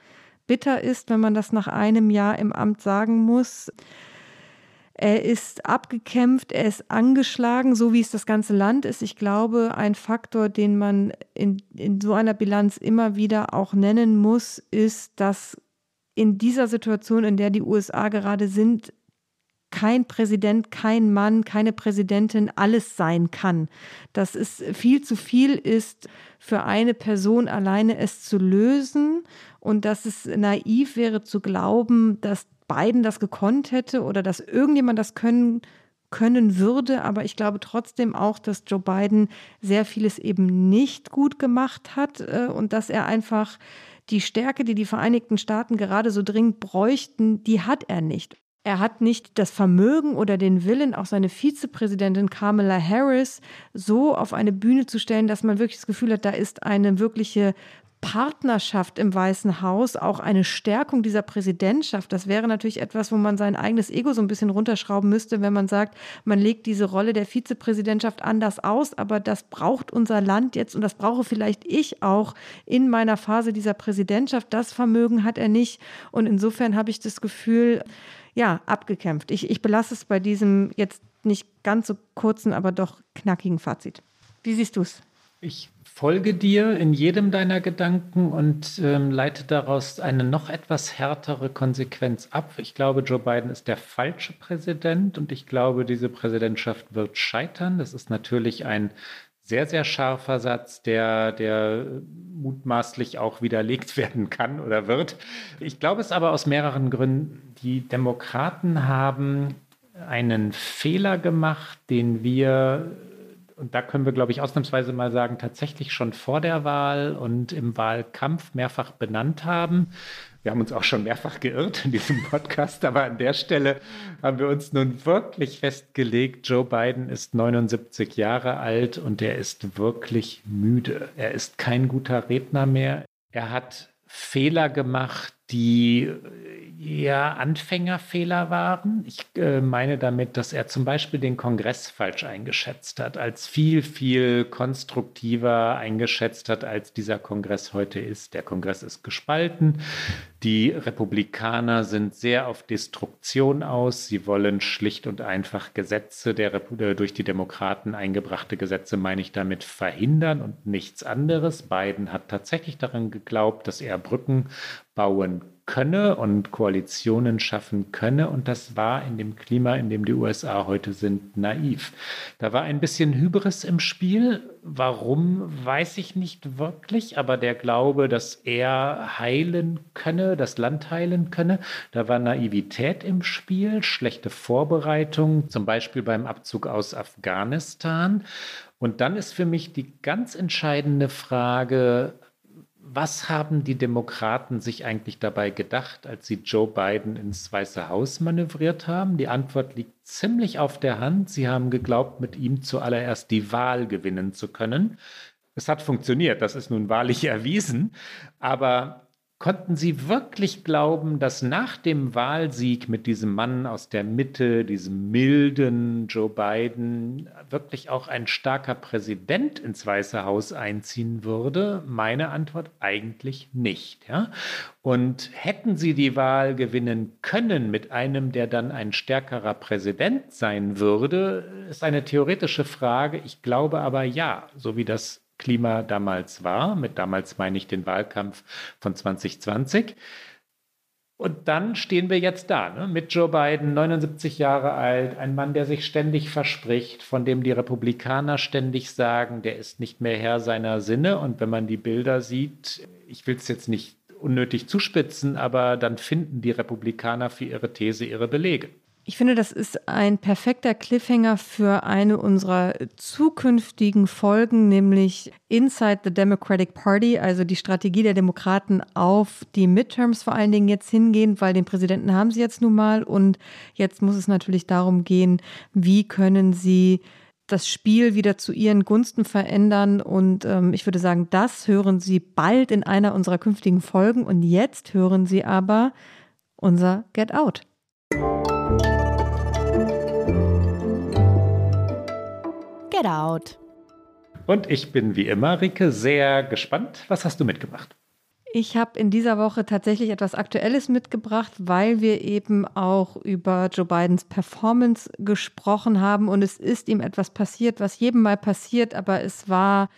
bitter ist, wenn man das nach einem Jahr im Amt sagen muss. Er ist abgekämpft, er ist angeschlagen, so wie es das ganze Land ist. Ich glaube, ein Faktor, den man in, in so einer Bilanz immer wieder auch nennen muss, ist, dass in dieser Situation, in der die U S A gerade sind, kein Präsident, kein Mann, keine Präsidentin alles sein kann. Dass es viel zu viel ist, für eine Person alleine es zu lösen und dass es naiv wäre zu glauben, dass Biden das gekonnt hätte oder dass irgendjemand das können können würde. Aber ich glaube trotzdem auch, dass Joe Biden sehr vieles eben nicht gut gemacht hat und dass er einfach die Stärke, die die Vereinigten Staaten gerade so dringend bräuchten, die hat er nicht. Er hat nicht das Vermögen oder den Willen, auch seine Vizepräsidentin Kamala Harris so auf eine Bühne zu stellen, dass man wirklich das Gefühl hat, da ist eine wirkliche Partnerschaft im Weißen Haus, auch eine Stärkung dieser Präsidentschaft. Das wäre natürlich etwas, wo man sein eigenes Ego so ein bisschen runterschrauben müsste, wenn man sagt, man legt diese Rolle der Vizepräsidentschaft anders aus, aber das braucht unser Land jetzt und das brauche vielleicht ich auch in meiner Phase dieser Präsidentschaft. Das Vermögen hat er nicht und insofern habe ich das Gefühl, ja, abgekämpft. Ich, ich belasse es bei diesem jetzt nicht ganz so kurzen, aber doch knackigen Fazit. Wie siehst du es? Ich folge dir in jedem deiner Gedanken und ähm, leite daraus eine noch etwas härtere Konsequenz ab. Ich glaube, Joe Biden ist der falsche Präsident und ich glaube, diese Präsidentschaft wird scheitern. Das ist natürlich ein sehr, sehr scharfer Satz, der, der mutmaßlich auch widerlegt werden kann oder wird. Ich glaube es aber aus mehreren Gründen. Die Demokraten haben einen Fehler gemacht, den wir... Und da können wir, glaube ich, ausnahmsweise mal sagen, tatsächlich schon vor der Wahl und im Wahlkampf mehrfach benannt haben. Wir haben uns auch schon mehrfach geirrt in diesem Podcast, aber an der Stelle haben wir uns nun wirklich festgelegt, Joe Biden ist neunundsiebzig Jahre alt und er ist wirklich müde. Er ist kein guter Redner mehr. Er hat Fehler gemacht, die ja Anfängerfehler waren. Ich äh, meine damit, dass er zum Beispiel den Kongress falsch eingeschätzt hat, als viel, viel konstruktiver eingeschätzt hat, als dieser Kongress heute ist. Der Kongress ist gespalten. Die Republikaner sind sehr auf Destruktion aus. Sie wollen schlicht und einfach Gesetze, der Repu- durch die Demokraten eingebrachte Gesetze, meine ich damit, verhindern und nichts anderes. Biden hat tatsächlich daran geglaubt, dass er Brücken bauen könne und Koalitionen schaffen könne. Und das war in dem Klima, in dem die U S A heute sind, naiv. Da war ein bisschen Hybris im Spiel. Warum, weiß ich nicht wirklich. Aber der Glaube, dass er heilen könne, das Land heilen könne, da war Naivität im Spiel, schlechte Vorbereitung, zum Beispiel beim Abzug aus Afghanistan. Und dann ist für mich die ganz entscheidende Frage, was haben die Demokraten sich eigentlich dabei gedacht, als sie Joe Biden ins Weiße Haus manövriert haben? Die Antwort liegt ziemlich auf der Hand. Sie haben geglaubt, mit ihm zuallererst die Wahl gewinnen zu können. Es hat funktioniert, das ist nun wahrlich erwiesen. Aber konnten sie wirklich glauben, dass nach dem Wahlsieg mit diesem Mann aus der Mitte, diesem milden Joe Biden, wirklich auch ein starker Präsident ins Weiße Haus einziehen würde? Meine Antwort: eigentlich nicht. Ja? Und hätten sie die Wahl gewinnen können mit einem, der dann ein stärkerer Präsident sein würde, ist eine theoretische Frage. Ich glaube aber ja, so wie das Klima damals war, mit damals meine ich den Wahlkampf von zwanzig zwanzig. Und dann stehen wir jetzt da, ne? Mit Joe Biden, neunundsiebzig Jahre alt, ein Mann, der sich ständig verspricht, von dem die Republikaner ständig sagen, der ist nicht mehr Herr seiner Sinne. Und wenn man die Bilder sieht, ich will es jetzt nicht unnötig zuspitzen, aber dann finden die Republikaner für ihre These ihre Belege. Ich finde, das ist ein perfekter Cliffhanger für eine unserer zukünftigen Folgen, nämlich Inside the Democratic Party, also die Strategie der Demokraten auf die Midterms vor allen Dingen jetzt hingehen, weil den Präsidenten haben sie jetzt nun mal und jetzt muss es natürlich darum gehen, wie können sie das Spiel wieder zu ihren Gunsten verändern und ähm, ich würde sagen, das hören Sie bald in einer unserer künftigen Folgen und jetzt hören Sie aber unser Get Out. Get out. Und ich bin wie immer, Rieke, sehr gespannt. Was hast du mitgebracht? Ich habe in dieser Woche tatsächlich etwas Aktuelles mitgebracht, weil wir eben auch über Joe Bidens Performance gesprochen haben. Und es ist ihm etwas passiert, was jedem mal passiert, aber es war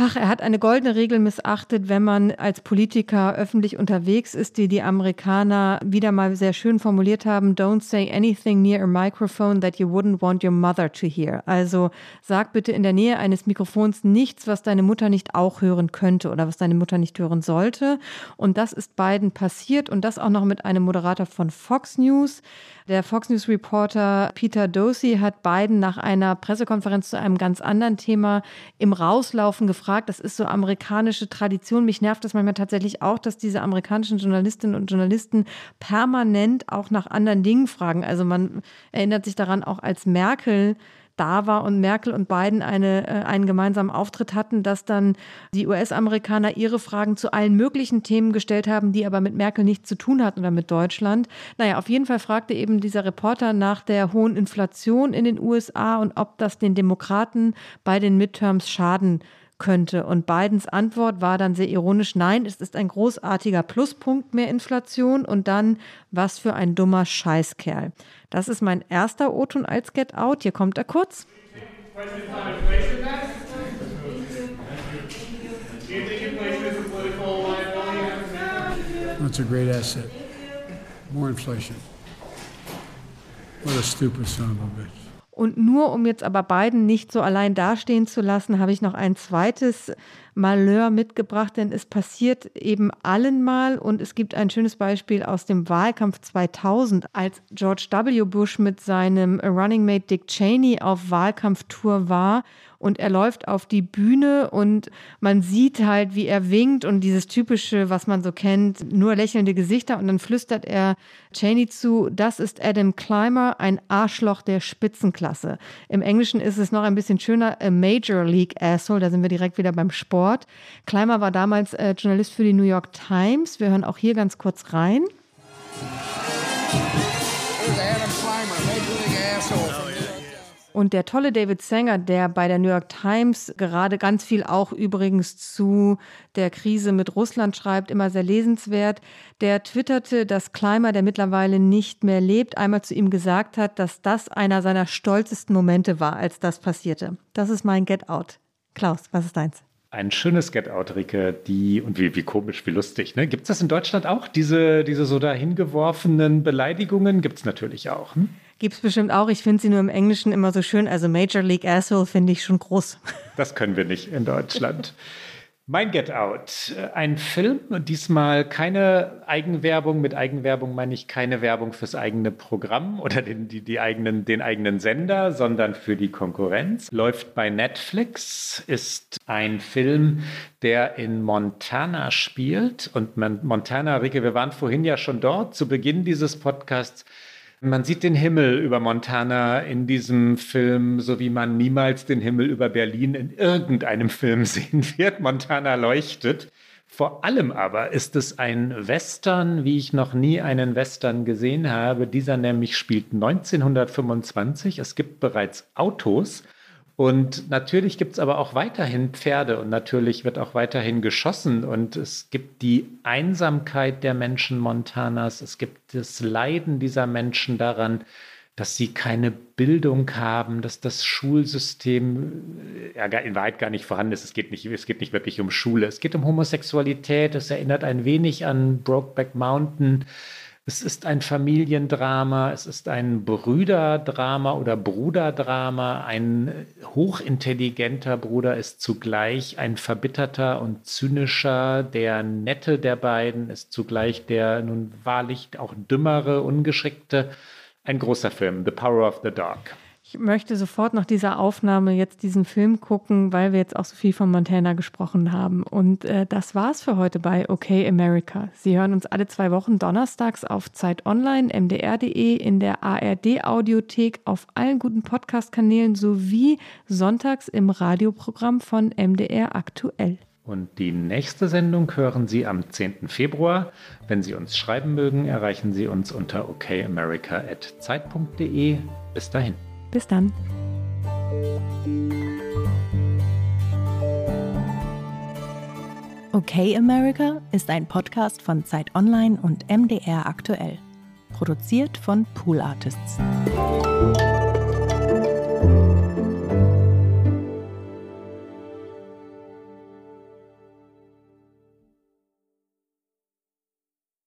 ach, er hat eine goldene Regel missachtet, wenn man als Politiker öffentlich unterwegs ist, die die Amerikaner wieder mal sehr schön formuliert haben. Don't say anything near a microphone that you wouldn't want your mother to hear. Also sag bitte in der Nähe eines Mikrofons nichts, was deine Mutter nicht auch hören könnte oder was deine Mutter nicht hören sollte. Und das ist Biden passiert und das auch noch mit einem Moderator von Fox News. Der Fox News Reporter Peter Doocy hat Biden nach einer Pressekonferenz zu einem ganz anderen Thema im Rauslaufen gefragt. Das ist so amerikanische Tradition. Mich nervt das manchmal tatsächlich auch, dass diese amerikanischen Journalistinnen und Journalisten permanent auch nach anderen Dingen fragen. Also man erinnert sich daran, auch als Merkel da war und Merkel und Biden eine, äh, einen gemeinsamen Auftritt hatten, dass dann die U S-Amerikaner ihre Fragen zu allen möglichen Themen gestellt haben, die aber mit Merkel nichts zu tun hatten oder mit Deutschland. Naja, auf jeden Fall fragte eben dieser Reporter nach der hohen Inflation in den U S A und ob das den Demokraten bei den Midterms schaden könnte. Und Bidens Antwort war dann sehr ironisch, nein, es ist ein großartiger Pluspunkt mehr Inflation und dann, was für ein dummer Scheißkerl. Das ist mein erster O-Ton als Get Out. Hier kommt er kurz. That's a great asset. More inflation. What a stupid son of a bitch. Und nur um jetzt aber Biden nicht so allein dastehen zu lassen, habe ich noch ein zweites Malheur mitgebracht, denn es passiert eben allen mal und es gibt ein schönes Beispiel aus dem Wahlkampf zweitausend, als George W. Bush mit seinem Running Mate Dick Cheney auf Wahlkampftour war. Und er läuft auf die Bühne und man sieht halt, wie er winkt und dieses typische, was man so kennt, nur lächelnde Gesichter. Und dann flüstert er Cheney zu, das ist Adam Clymer, ein Arschloch der Spitzenklasse. Im Englischen ist es noch ein bisschen schöner, a Major League Asshole, da sind wir direkt wieder beim Sport. Clymer war damals äh, Journalist für die New York Times. Wir hören auch hier ganz kurz rein. Adam Clymer, Major League Asshole. Und der tolle David Sanger, der bei der New York Times gerade ganz viel auch übrigens zu der Krise mit Russland schreibt, immer sehr lesenswert, der twitterte, dass Clymer, der mittlerweile nicht mehr lebt, einmal zu ihm gesagt hat, dass das einer seiner stolzesten Momente war, als das passierte. Das ist mein Get Out. Klaus, was ist deins? Ein schönes Get Out, Rieke, die, und wie, wie komisch, wie lustig, ne? Gibt es das in Deutschland auch, diese, diese so dahingeworfenen Beleidigungen? Gibt es natürlich auch, hm? Gibt's bestimmt auch. Ich finde sie nur im Englischen immer so schön. Also Major League Asshole finde ich schon groß. Das können wir nicht in Deutschland. Mein Get Out. Ein Film und diesmal keine Eigenwerbung. Mit Eigenwerbung meine ich keine Werbung fürs eigene Programm oder den, die, die eigenen, den eigenen Sender, sondern für die Konkurrenz. Läuft bei Netflix, ist ein Film, der in Montana spielt. Und Montana, Rieke, wir waren vorhin ja schon dort zu Beginn dieses Podcasts. Man sieht den Himmel über Montana in diesem Film, so wie man niemals den Himmel über Berlin in irgendeinem Film sehen wird. Montana leuchtet. Vor allem aber ist es ein Western, wie ich noch nie einen Western gesehen habe. Dieser nämlich spielt neunzehnhundertfünfundzwanzig. Es gibt bereits Autos. Und natürlich gibt es aber auch weiterhin Pferde und natürlich wird auch weiterhin geschossen und es gibt die Einsamkeit der Menschen Montanas, es gibt das Leiden dieser Menschen daran, dass sie keine Bildung haben, dass das Schulsystem ja, in Wahrheit gar nicht vorhanden ist. Es geht nicht, es geht nicht wirklich um Schule, es geht um Homosexualität, es erinnert ein wenig an Brokeback Mountain. Es ist ein Familiendrama, es ist ein Brüderdrama oder Bruderdrama. Ein hochintelligenter Bruder ist zugleich ein verbitterter und zynischer. Der Nette der beiden ist zugleich der nun wahrlich auch dümmere, ungeschickte. Ein großer Film, The Power of the Dog. Ich möchte sofort nach dieser Aufnahme jetzt diesen Film gucken, weil wir jetzt auch so viel von Montana gesprochen haben. Und äh, das war's für heute bei OK America. Sie hören uns alle zwei Wochen donnerstags auf Zeit Online, m d r punkt d e, in der A R D-Audiothek, auf allen guten Podcast-Kanälen sowie sonntags im Radioprogramm von M D R Aktuell. Und die nächste Sendung hören Sie am zehnten Februar. Wenn Sie uns schreiben mögen, erreichen Sie uns unter o k america at zeit punkt d e. Bis dahin. Bis dann. Okay America ist ein Podcast von Zeit Online und M D R Aktuell. Produziert von Pool Artists.